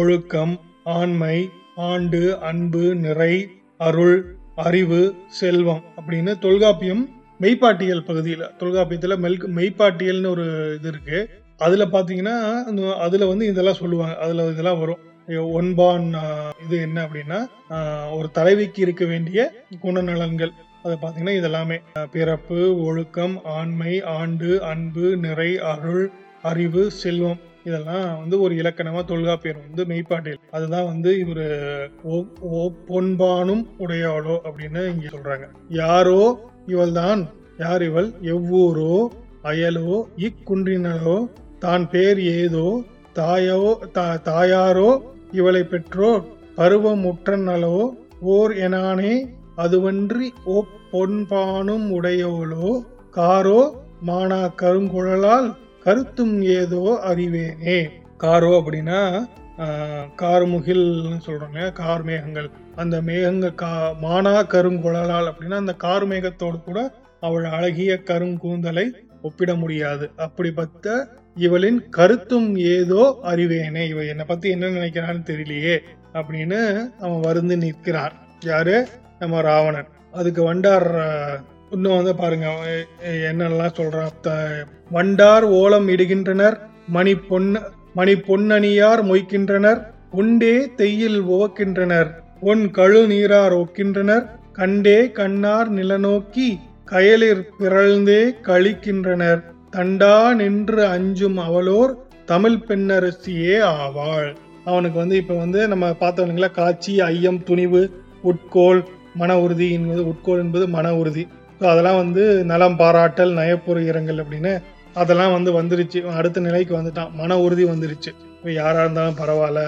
ஒழுக்கம், ஆண்மை, ஆண்டு, அன்பு, நிறை, அருள், அறிவு, செல்வம் அப்படின்னு தொல்காப்பியம் மெய்ப்பாட்டியல் பகுதியில், தொல்காப்பியத்துல மெய்ப்பாட்டியல்னு ஒரு இது இருக்கு. அதுல பாத்தீங்கன்னா அதுல இதெல்லாம் சொல்லுவாங்க, அதுல இதெல்லாம் வரும். ஒன்பான் இது என்ன அப்படின்னா ஒரு தலைவிக்கு இருக்க வேண்டிய குணநலன்கள். அதை பாத்தீங்கன்னா இதெல்லாமே பிறப்பு, ஒழுக்கம், ஆண்மை, ஆண்டு, அன்பு, நிறை, அருள், அறிவு, செல்வம் இதெல்லாம் ஒரு இலக்கணமா தொல்காப்பியர் மெய்ப்பாட்டியல். அதுதான் இவரு பொன்பானும் உடையாளோ அப்படின்னு இங்க சொல்றாங்க. யாரோ இவள் தான், யார் இவள், எவ்வூரோ அயலோ இக்குன்றினோ, தான் பேர் ஏதோ, தாயாரோ இவளை பெற்றோர், பருவம் முற்றனளோ, ஓர் எனானே அதுவன்றி ஓ பொன்பானும் உடையவளோ, காரோ மானா கருங்குழலால் கருத்தும் ஏதோ அறிவேனே. காரோ அப்படின்னா கார்முகில் சொல்றோங்க, கார்மேகங்கள். அந்த மேகங்கள் மானா கருங்குழலால் அப்படின்னா அந்த கார்மேகத்தோடு கூட அவள் அழகிய கருங்கூந்தலை ஒப்பிட முடியாது. அப்படிப்பட்ட இவளின் கருத்தும் ஏதோ அறிவேனே, இவ என்னை பத்தி என்ன நினைக்கிறான்னு தெரியலையே அப்படின்னு அவன் வருந்து நிற்கிறான். யாரு? நம்ம ராவணன். அதுக்கு வண்டார் இன்னும் பாருங்க என்னெல்லாம் சொல்றான். வண்டார் ஓலம் இடுகின்றனர், மணி பொன்னணியார் மொய்க்கின்றனர், உண்டே தெய்யில் உவக்கின்றனர், ஒன் கழு நீரார் ஒக்கின்றனர், கண்டே கண்ணார் நிலநோக்கி கயலிற் பிறழ்ந்தே கழிக்கின்றனர், தண்டா நின்று அஞ்சும் அவளோர் தமிழ் பெண்ணரசியே ஆவாள். அவனுக்கு இப்ப நம்ம பார்த்தவனுங்களா காட்சி, ஐயம், துணிவு, உட்கோள், மன உறுதி என்பது, உட்கோள் என்பது மன உறுதி. அதெல்லாம் நலம் பாராட்டல், நயப்புற இரங்கல் அப்படின்னு அதெல்லாம் வந்துருச்சு. அடுத்த நிலைக்கு வந்துட்டான், மன உறுதி வந்துருச்சு. யாரா இருந்தாலும் பரவாயில்ல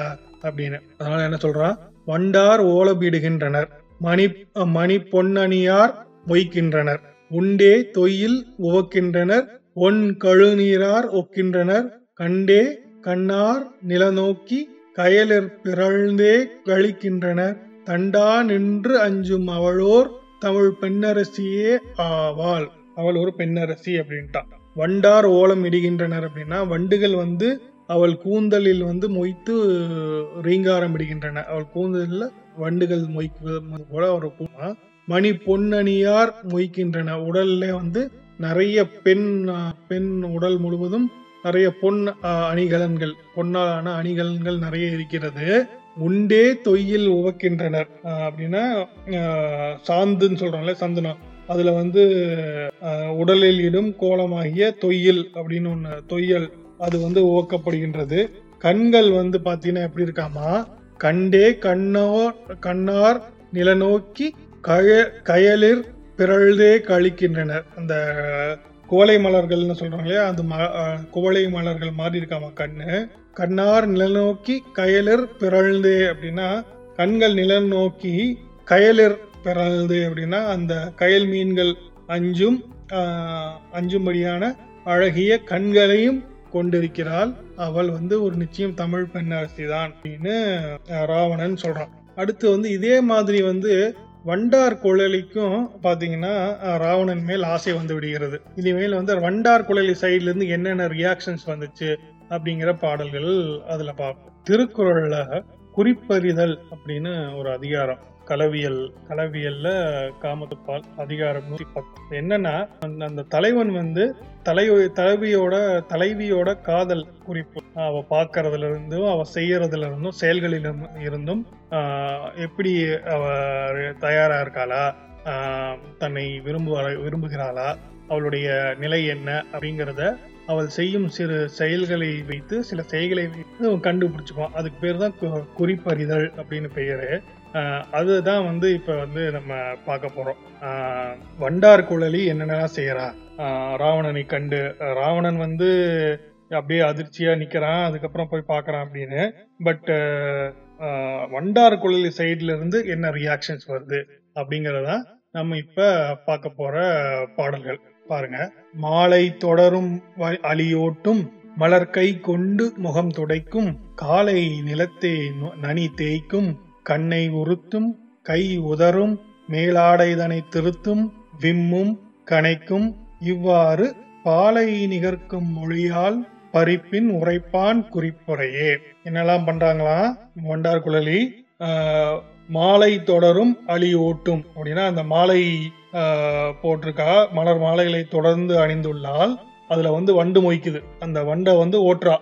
அப்படின்னு. அதனால என்ன சொல்றான், வண்டார் ஓலபிடுகின்றனர், மணி பொன்னணியார் மொய்க்கின்றனர், உண்டே தொயில் உவக்கின்றனர், ஒன் கழுநீரார் ஒக்கின்றனர், கண்டே கண்ணார் நிலநோக்கி கயலிற் பிறழ்ந்தே கழிக்கின்றனர், தண்டா நின்று அஞ்சும் அவளோர் தமிழ் பெண்ணரசியே ஆவாள். அவள் ஒரு பெண்ணரசி அப்படின்ட்டான். வண்டார் ஓலம் இடுகின்றனர் அப்படின்னா வண்டுகள் அவள் கூந்தலில் மொய்த்து ரீங்காரம் இடுகின்றன. அவள் கூந்தலில் வண்டுகள் மொய்க்குவது போல ஒரு கூட்டம். மணி பொன்னணியார் மொய்க்கின்றன, உடல்ல நிறைய பெண் உடல் முழுவதும் நிறைய பொன் அணிகலன்கள், பொன்னாலான அணிகலன்கள் நிறைய இருக்கிறது. உண்டே தொய்யில் உவக்கின்றனர் அப்படின்னா சாந்துன்னு சொல்றாங்கல்ல, சந்தனம். அதுல உடலில் இடும் கோலமாகிய தொய்யில் அப்படின்னு ஒண்ணு, தொய்யல் அது உவக்கப்படுகின்றது. கண்கள் பாத்தீங்கன்னா எப்படி இருக்காமா, கண்டே கண்ணார் நிலநோக்கி கயலிற் பிறழ்ந்தே கழிக்கின்றனர். அந்த குவளை மலர்கள்னு சொல்றாங்களே, அந்த குவளை மலர்கள் மாதிரி இருக்காமா கண்ணு. கண்ணார் நிலநோக்கி கயலிற் பிறழ்ந்தே அப்படின்னா கண்கள் நிலநோக்கி கயலிற் பிறழ்ந்தே அப்படின்னா அந்த கயல் மீன்கள் அஞ்சும்படியான அழகிய கண்களையும் கொண்டிருக்கிறாள். அவள் ஒரு நிச்சயம் தமிழ் பெண்ணரசி தான் அப்படின்னு ராவணன் சொல்றான். அடுத்து இதே மாதிரி வண்டார் குழலிக்கும் பாத்தீங்கன்னா ராவணன் மேல் ஆசை விடுகிறது. இனிமேல் வண்டார் குழலி சைட்ல இருந்து என்னென்ன ரியாக்ஷன்ஸ் வந்துச்சு அப்படிங்கிற பாடல்கள் அதுல பார்ப்போம். திருக்குறள்ல குறிப்பறிதல் அப்படின்னு ஒரு அதிகாரம், கலவியல்ல காமத்துப்பால் அதிகாரம் 110 என்னன்னா அந்த தலைவன் தலைவியோட காதல் குறிப்பு, அவ பாக்குறதுல இருந்தும் அவ செய்யறதுல இருந்தும் செயல்களில் இருந்தும் எப்படி அவ தயாரா இருக்காளா, தன்னை விரும்புகிறாளா, அவளுடைய நிலை என்ன அப்படிங்கறத அவள் செய்யும் சிறு செயல்களை வைத்து சில செயல்களை வைத்து கண்டுபிடிச்சிக்குவான். அதுக்கு பேர் தான் குறிப்பறிதல் அப்படின்னு பெயர். அதுதான் வந்து இப்போ வந்து நம்ம பார்க்க போகிறோம். வண்டார் குழலி என்னென்னலாம் செய்கிறா ராவணனை கண்டு. ராவணன் வந்து அப்படியே அதிர்ச்சியா நிக்கிறான், அதுக்கப்புறம் போய் பார்க்கறான் அப்படின்னு. பட் வண்டார் குழலி சைட்ல இருந்து என்ன ரியாக்ஷன்ஸ் வருது அப்படிங்கறத நம்ம இப்ப பார்க்க போற பாடல்கள் பாருங்க. மாலை தொடரும் அலியோட்டும் மலர்கை கொண்டு முகம் துடைக்கும் காலை நிலத்தை நனி தேய்க்கும் கண்ணை உறுத்தும் கை உதரும் மேலாடைதனை திருத்தும் விம்மும் கணைக்கும் இவ்வாறு பாலை நிகர்க்கும் மொழியால் பறிப்பின் உரைப்பான் குறிப்புரையே. என்னெல்லாம் பண்றாங்களாம் வண்டார் குழலி? மாலை தொடரும் அலி ஓட்டும் அப்படின்னா அந்த மாலை போட்டிருக்கா, மலர் மாலைகளை தொடர்ந்து அணிந்துள்ளால் அதுல வந்து வண்டு மொய்க்குது. அந்த வண்டை வந்து ஓட்டுறா,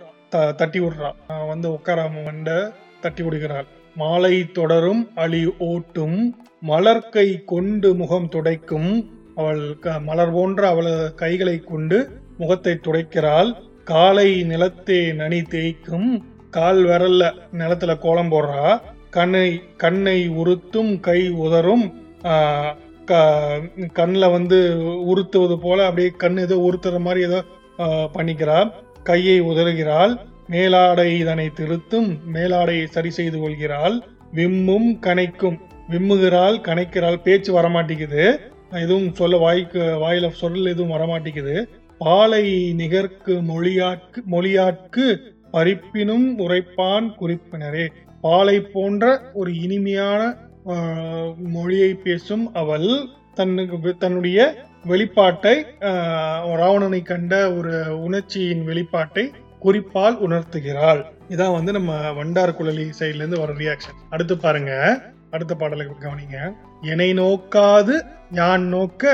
தட்டி விடுறா, வந்து உட்காராம வண்டை தட்டி விடுகிறாள். மாலை தொடரும் அலி ஓட்டும் மலர்கை கொண்டு முகம் துடைக்கும், அவள் மலர் போன்ற அவளது கைகளை கொண்டு முகத்தை துடைக்கிறாள். காலை நிலத்தை நனி தேய்க்கும், கால் விரல்ல நிலத்துல கோலம் போடுறா. கண்ணை உறுத்தும் கை உதரும், கண்ணில் வந்து உறுத்துவது போல அப்படியே கண் ஏதோ உறுத்துற மாதிரி ஏதோ பண்ணிக்கிறாள். கையை உதறுகிறாள். மேலாடை இதனை திருத்தும், மேலாடையை சரி செய்து கொள்கிறாள். விம்மும் கணைக்கும், விம்முகிறாள், கணைக்கிறாள், பேச்சு வரமாட்டேங்குது, எதுவும் சொல்ல வாயில சொல் எதுவும் வரமாட்டேங்குது. பாலை நிகர்க்கு மொழியாட்கு பறிப்பினும் உரைப்பான் குறிப்பினரே. பாலை போன்ற ஒரு இனிமையான மொழியை பேசும் அவள் தன்னுடைய வெளிப்பாட்டை, ராவணனை கண்ட ஒரு உணர்ச்சியின் வெளிப்பாட்டை குறிப்பால் உணர்த்துகிறாள். இதான் வந்து நம்ம வண்டார் குழலி சைட்ல இருந்து வர ரியாக்ஷன். அடுத்து பாருங்க, அடுத்த பாடலுக்கு கவனிங்க. என்னை நோக்காது யான் நோக்க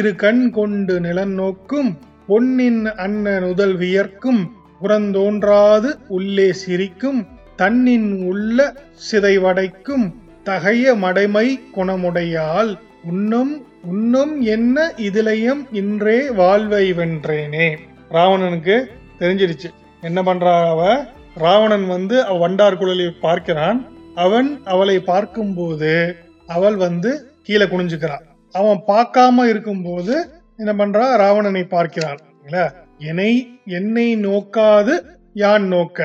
இரு கண் கொண்டு நிலன் நோக்கும் பொன்னின் அண்ணன் உதல் வியர்க்கும் புறந்தோன்றாது உள்ளே சிரிக்கும் தன்னின் உள்ள சிதைவடைக்கும் தகைய மடைமை குணமுடையால் உன்னும் என்ன இதிலையும் இன்றே வாழ்வை வென்றேனே. ராவணனுக்கு தெரிஞ்சிருச்சு என்ன பண்றா அவ. ராவணன் வந்து வண்டார் குழலி பார்க்கிறான். அவன் அவளை பார்க்கும்போது அவள் வந்து கீழே குனிஞ்சுக்கிறாள். அவன் பார்க்காம இருக்கும்போது என்ன பண்றா, ராவணனை பார்க்கிறாள். என்னை நோக்காது யான் நோக்க,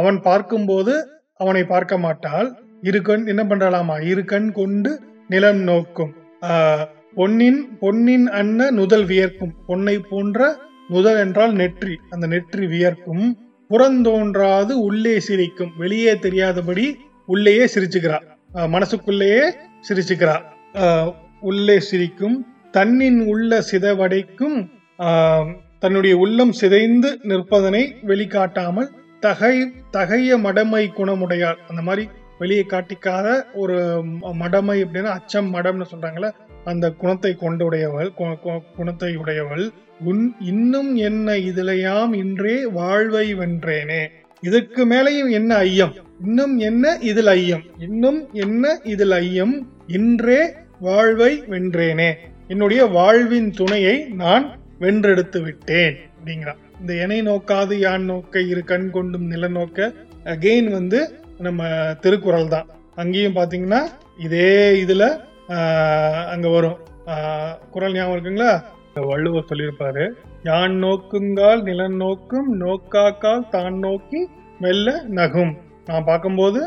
அவன் பார்க்கும்போது அவனை பார்க்க மாட்டாள். இரு கண் என்ன பண்றாளாமா, இரு கண் கொண்டு நிலம் நோக்கும், பொன்னின் அன்ன நுதல் வியர்க்கும், பொன்னை போன்ற, நுதல் என்றால் நெற்றி, அந்த நெற்றி வியர்க்கும், புறந்தோன்றாது உள்ளே சிரிக்கும், வெளியே தெரியாதபடி உள்ளேயே சிரிச்சுக்கிறா, மனசுக்குள்ளேயே சிரிச்சுக்கிறா, உள்ளே சிரிக்கும், தன்னின் உள்ள சிதைவடைக்கும், தன்னுடைய உள்ளம் சிதைந்து நிற்பதனை வெளிக்காட்டாமல் தகைய மடமை குணமுடையார், அந்த மாதிரி வெளியே காட்டிக்காத ஒரு மடமை அப்படின்னா அச்சம், மடம்னு சொல்றாங்களே அந்த குணத்தை கொண்டுடையவள், குணத்தை உடையவள். இன்னும் என்ன இதிலையாம் இன்றே வாழ்வை வென்றேனே. இதற்கு மேலையும் என்ன ஐயம், இன்னும் என்ன இதில் ஐயம், இன்னும் என்ன இதில் ஐயம் இன்றே வாழ்வை வென்றேனே, என்னுடைய வாழ்வின் துணையை நான் வென்றெடுத்து விட்டேன் அப்படிங்கிறான். இந்த எனை நோக்காது யான் நோக்க இரு கண் கொண்டும் நில நோக்க அகெயின் வந்து நம்ம திருக்குறள் தான். அங்கேயும் பாத்தீங்கன்னா இதே இதுல அங்க வரும் குறள் ஞாபகம் இருக்குங்களா, வள்ளுவர் சொல்லியிருப்பாரு, யான் நோக்குங்கால் நிலன் நோக்கும் நோக்காக்கால் தான் நோக்கி மெல்ல நகும். நான் பார்க்கும்போது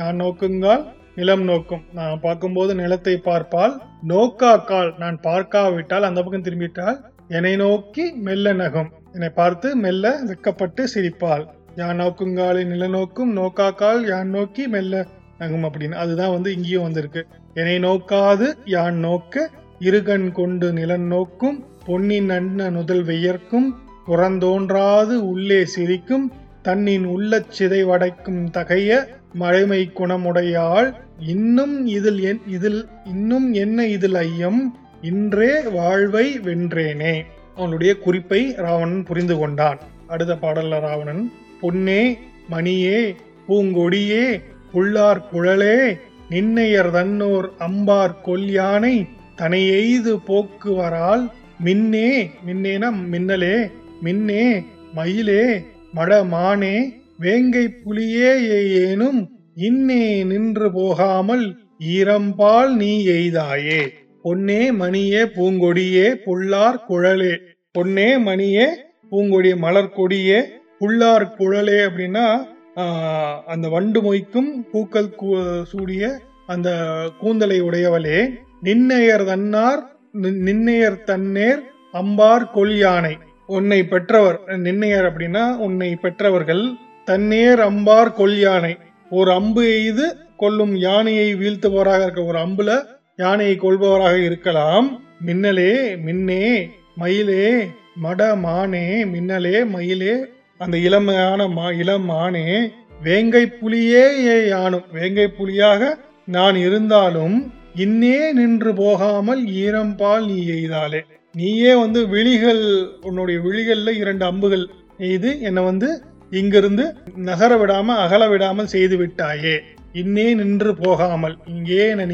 யான் நோக்குங்கால் நிலம் நோக்கும், நான் பார்க்கும்போது நிலத்தை பார்ப்பால், நோக்காக்கால் நான் பார்க்காவிட்டால் அந்த பக்கம் திரும்பிட்டால் என்னை நோக்கி மெல்ல நகும், என்னை பார்த்து மெல்ல வெக்கப்பட்டு சிரிப்பாள். யான் நோக்குங்காலை நில நோக்கும் நோக்காக்கால் யான் நோக்கி மெல்ல நகும் அப்படின்னு. அதுதான் வந்து இங்கேயும் வந்திருக்கு. என்னை நோக்காது யான் நோக்க இருகண் கொண்டு நிலன் நோக்கும் பொன்னின் அன்ன நுதல் வியர்க்கும் புறந்தோன்றாது உள்ளே சிரிக்கும் தன்னின் உள்ள சிதைவடைக்கும் தகைய மழைமை குணமுடையாள் இன்னும் என்ன இதில் ஐயம் இன்றே வாழ்வை வென்றேனே. அவனுடைய குறிப்பை ராவணன் புரிந்து கொண்டான். அடுத்த பாடல்ல ராவணன், பொன்னே மணியே பூங்கொடியே புள்ளார் குழலே நின்னையர் தன்னோர் அம்பார் கொல்யானை தனையெய்து போக்குவரால் மின்னே, மின்னேனா மின்னலே, மின்னே மயிலே மடமானே வேங்கை புலியே ஏயேனும் இன்னே நின்று போகாமல் ஈரம்பால் நீ எய்தாயே. பொன்னே மணியே பூங்கொடியே புள்ளார் குழலே. பொன்னே மணியே பூங்கொடிய மலர்கொடியே புள்ளார் குழலே அப்படின்னா அந்த வண்டு மொய்க்கும் பூக்கள் சூடிய அந்த கூந்தலை உடையவளே. நின்னையர் தன்னார் நின்னையர் தன்னேர் அம்பார் கொல் யானை. உன்னை பெற்றவர் நின்னையர் அப்படின்னா உன்னை பெற்றவர்கள். தன்னேர் அம்பார் கொல் யானை, ஒரு அம்பு எய்து கொல்லும் யானையை வீழ்த்துபவராக இருக்க, ஒரு அம்புல யானையை கொள்பவராக இருக்கலாம். மின்னலே மின்னே மயிலே மடமானே, மின்னலே மயிலே அந்த இளமையான இளமானே வேங்கை புலியே ஏ யானும், வேங்கை புலியாக நான் இருந்தாலும் இன்னே நின்று போகாமல் ஈரம்பால் நீ எய்தாலே. நீயே விழிகள் உன்னுடைய விழிகள்ல இரண்டு அம்புகள் எய்து என்னை இங்கிருந்து நகர விடாம அகல விடாமல் செய்து விட்டாயே. இன்னே நின்று போகாமல், இங்கே என்னை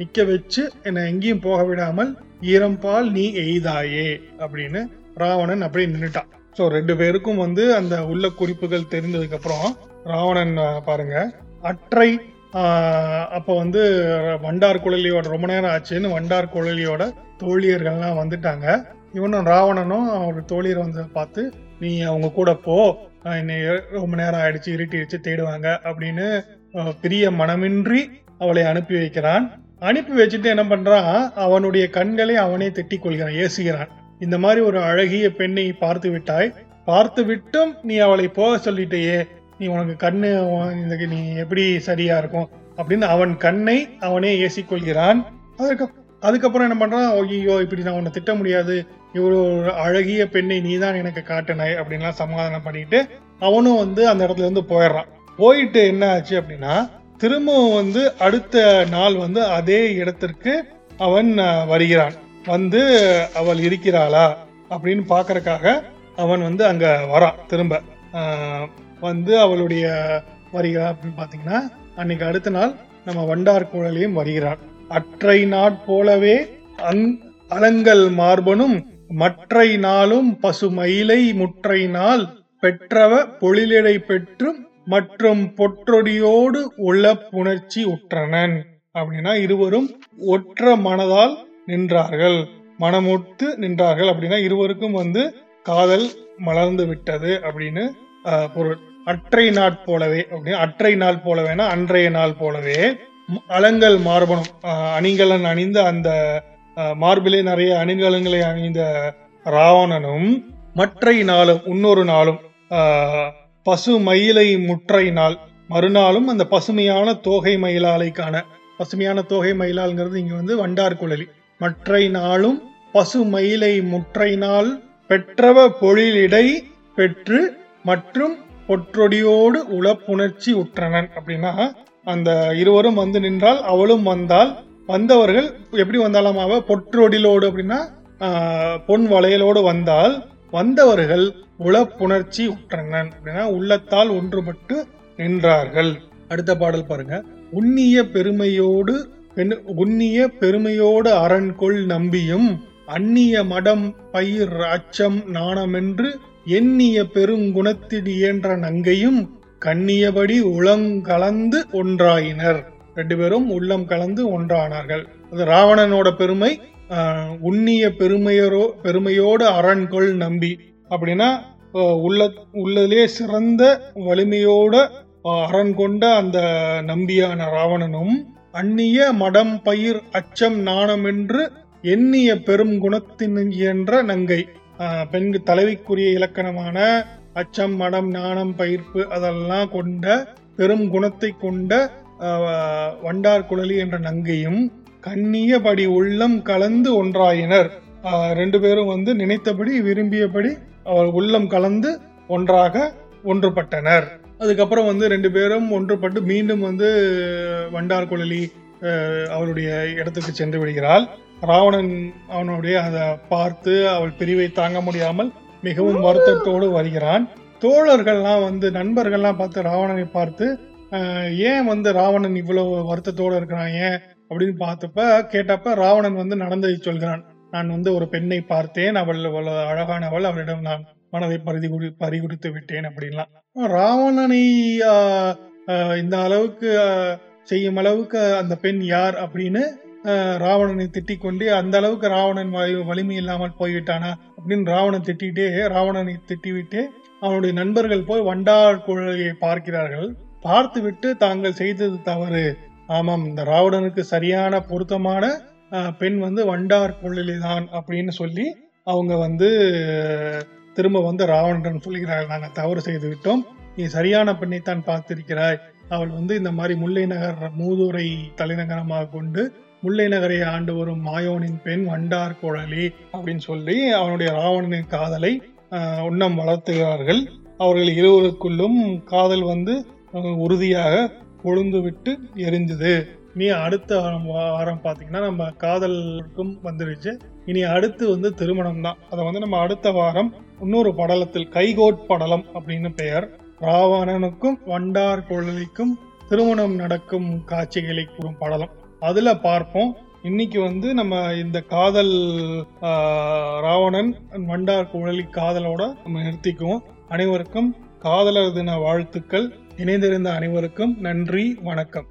நிக்க வச்சு என்னை எங்கேயும் போக விடாமல் ஈரம்பால் நீ எய்தாயே அப்படின்னு ராவணன் அப்படியே நின்றுட்டான். ஸோ ரெண்டு பேருக்கும் அந்த உள்ள குறிப்புகள் தெரிந்ததுக்கு அப்புறம் ராவணன் பாருங்க அற்றை. அப்போ வண்டார் குழலியோட ரொம்ப நேரம் ஆச்சுன்னு வண்டார் குழலியோட தோழியர்கள்லாம் வந்துட்டாங்க. இவனும் ராவணனும் அவரு தோழியர் பார்த்து நீ அவங்க கூட போ, என்னை ரொம்ப நேரம் ஆயிடுச்சு இருட்டிடுச்சு தேடுவாங்க அப்படின்னு பிரிய மனமின்றி அவளை அனுப்பி வைக்கிறான். அனுப்பி வச்சுட்டு என்ன பண்றான், அவனுடைய கண்களை அவனே திட்டிக் கொள்கிறான், ஏசுகிறான். இந்த மாதிரி ஒரு அழகிய பெண்ணை பார்த்து விட்டாய், பார்த்து விட்டும் நீ அவளை போக சொல்லிட்டேயே, நீ உனக்கு கண்ணு நீ எப்படி சரியா இருக்கும் அப்படின்னு அவன் கண்ணை அவனே ஏசிக்கொள்கிறான். அதுக்கப்புறம் என்ன பண்றான், ஐயோ இப்படி நான் உன்னை திட்ட முடியாது, இவ்வளோ அழகிய பெண்ணை நீ தான் எனக்கு காட்டினாய் அப்படின்லாம் சமாதானம் பண்ணிட்டு அவனும் அந்த இடத்துல இருந்து போயிடுறான். போயிட்டு என்ன ஆச்சு அப்படின்னா திரும்பவும் அடுத்த நாள் அதே இடத்திற்கு அவன் வருகிறான். அவள் இருக்கிறாளா அப்படின்னு பாக்குறக்காக அவன் அங்க வரான். திரும்ப அவளுடைய வருகிறா அப்படின்னு பாத்தீங்கன்னா அன்னைக்கு அடுத்த நாள் நம்ம வண்டார் குழலையும் வருகிறான். அற்றை நாட்போலவே அலங்கல் மார்பனும் மற்றை நாளும் பசுமயிலை முற்றை நாள் பெற்றவ பொழிலடை பெற்றும் மற்றும் பொற்றொடியோடு உள்ள புணர்ச்சி உற்றனன் அப்படின்னா இருவரும் ஒற்ற மனதால் நின்றார்கள், மனமுட்டு நின்றார்கள் அப்படின்னா இருவருக்கும் காதல் மலர்ந்து விட்டது அப்படின்னு பொருள். அற்றை நாட்போலவே அப்படின்னா அற்றை நாள் போலவேனா அன்றைய நாள் போலவே அலங்கல் மார்பனும் அணிகலன் அணிந்த அந்த மார்பிலே நிறைய அணிகலன்களை அணிந்த ராவணனும் மற்றை நாளும் இன்னொரு நாளும் பசு மயிலை முற்றை நாள் மறுநாளும் அந்த பசுமையான தோகை மயிலாலைக்கான பசுமையான தோகை மயிலால்ங்கிறது இங்க வண்டார் குழலி. மற்றை நாளும் பசு மயிலை முற்றை நாள் பெற்றவ பொழிலிடை பெற்று மற்றும் பொற்றொடியோடு உளப்புணர்ச்சி உற்றனன் அப்படின்னா அந்த இருவரும் நின்றால் அவளும் வந்தால் வந்தவர்கள் எப்படி வந்தாலும் அவ பொற்றொடிலோடு அப்படின்னா பொன் வளையலோடு வந்தால் வந்தவர்கள் உளப்புணர்ச்சி உற்றனன் அப்படின்னா உள்ளத்தால் ஒன்றுபட்டு நின்றார்கள். அடுத்த பாடல் பாருங்க. உன்னிய பெருமையோடு அரண்கொள் நம்பியும் அந்நிய மடம் பயிர் அச்சம் நாணமென்று எண்ணிய பெருங்குணத்தில் இயன்ற நங்கையும் கண்ணியபடி உளங்கலந்து ஒன்றாயினர். ரெண்டு பேரும் உள்ளம் கலந்து ஒன்றானார்கள். அது ராவணனோட பெருமை. உன்னிய பெருமையோடு அரண்கொள் நம்பி அப்படின்னா உள்ளதிலே சிறந்த வலிமையோட அரண் கொண்ட அந்த நம்பியான ராவணனும் அந்நிய மடம் பயிர் அச்சம் நாணம் என்று எண்ணிய பெரும் குணத்தின் என்ற நங்கை, பெண் தலைவிக்குரிய இலக்கணமான அச்சம் மடம் நாணம் பயிர்ப்பு அதெல்லாம் கொண்ட பெரும் குணத்தை கொண்ட வண்டார் குழலி என்ற நங்கையும் கண்ணியபடி உள்ளம் கலந்து ஒன்றாயினர். ரெண்டு பேரும் நினைத்தபடி விரும்பியபடி உள்ளம் கலந்து ஒன்றாக ஒன்றுபட்டனர். அதுக்கப்புறம் ரெண்டு பேரும் ஒன்றுபட்டு மீண்டும் வண்டார் குழலி அவளுடைய இடத்துக்கு சென்று விடுகிறாள். ராவணன் அவனுடைய அதை பார்த்து அவள் பிரிவை தாங்க முடியாமல் மிகவும் வருத்தத்தோடு வருகிறான். தோழர்கள்லாம் நண்பர்கள்லாம் பார்த்து ராவணனை பார்த்து ஏன் ராவணன் இவ்வளவு வருத்தத்தோடு இருக்கிறான் ஏன் அப்படின்னு கேட்டப்ப ராவணன் நடந்ததை சொல்கிறான். நான் ஒரு பெண்ணை பார்த்தேன், அவள் அழகானவள், அவளிடம் நான் மனதை பறிகுடித்து விட்டேன் அப்படின்லாம். ராவணனை இந்த அளவுக்கு செய்யும் அளவுக்கு அந்த பெண் யார் அப்படின்னு ராவணனை திட்டிக் கொண்டே, அந்த அளவுக்கு ராவணன் வலிமை இல்லாமல் போய்விட்டானா அப்படின்னு ராவணனை திட்டிவிட்டே அவனுடைய நண்பர்கள் போய் வண்டார் குழலியை பார்க்கிறார்கள். பார்த்துவிட்டு தாங்கள் செய்தது தவறு, ஆமாம் இந்த ராவணனுக்கு சரியான பொருத்தமான பெண் வண்டார் குழலி தான் அப்படின்னு சொல்லி அவங்க திரும்ப ராவணன் சொல்லுகிறார்கள், நாங்கள் தவறு செய்து விட்டோம், நீ சரியான பெண்ணைத்தான் பார்த்திருக்கிறாய், அவள் இந்த மாதிரி முல்லை நகர் மூதுரை தலைநகரமாக கொண்டு முல்லை நகரை ஆண்டு வரும் மாயோனின் பெண் வண்டார் குழலி அப்படின்னு சொல்லி அவனுடைய ராவணனின் காதலை உண்ணம் வளர்த்துகிறார்கள். அவர்கள் இருவருக்குள்ளும் காதல் உறுதியாக கொழுந்து விட்டு எரிஞ்சது. இனி அடுத்த வாரம் பாத்தீங்கன்னா நம்ம காதலுக்கும் வந்துருச்சு. இனி அடுத்து திருமணம் தான். அதை நம்ம அடுத்த வாரம் இன்னொரு படலத்தில், கைகோட் படலம் அப்படின்னு பெயர், ராவணனுக்கும் வண்டார் குழலிக்கும் திருமணம் நடக்கும் காட்சிகளை கூறும் படலம், அதுல பார்ப்போம். இன்னைக்கு நம்ம இந்த காதல் ராவணன் வண்டார் குழலி காதலோட நம்ம நிறுத்திக்குவோம். அனைவருக்கும் காதலர் தின வாழ்த்துக்கள். இணைந்திருந்த அனைவருக்கும் நன்றி, வணக்கம்.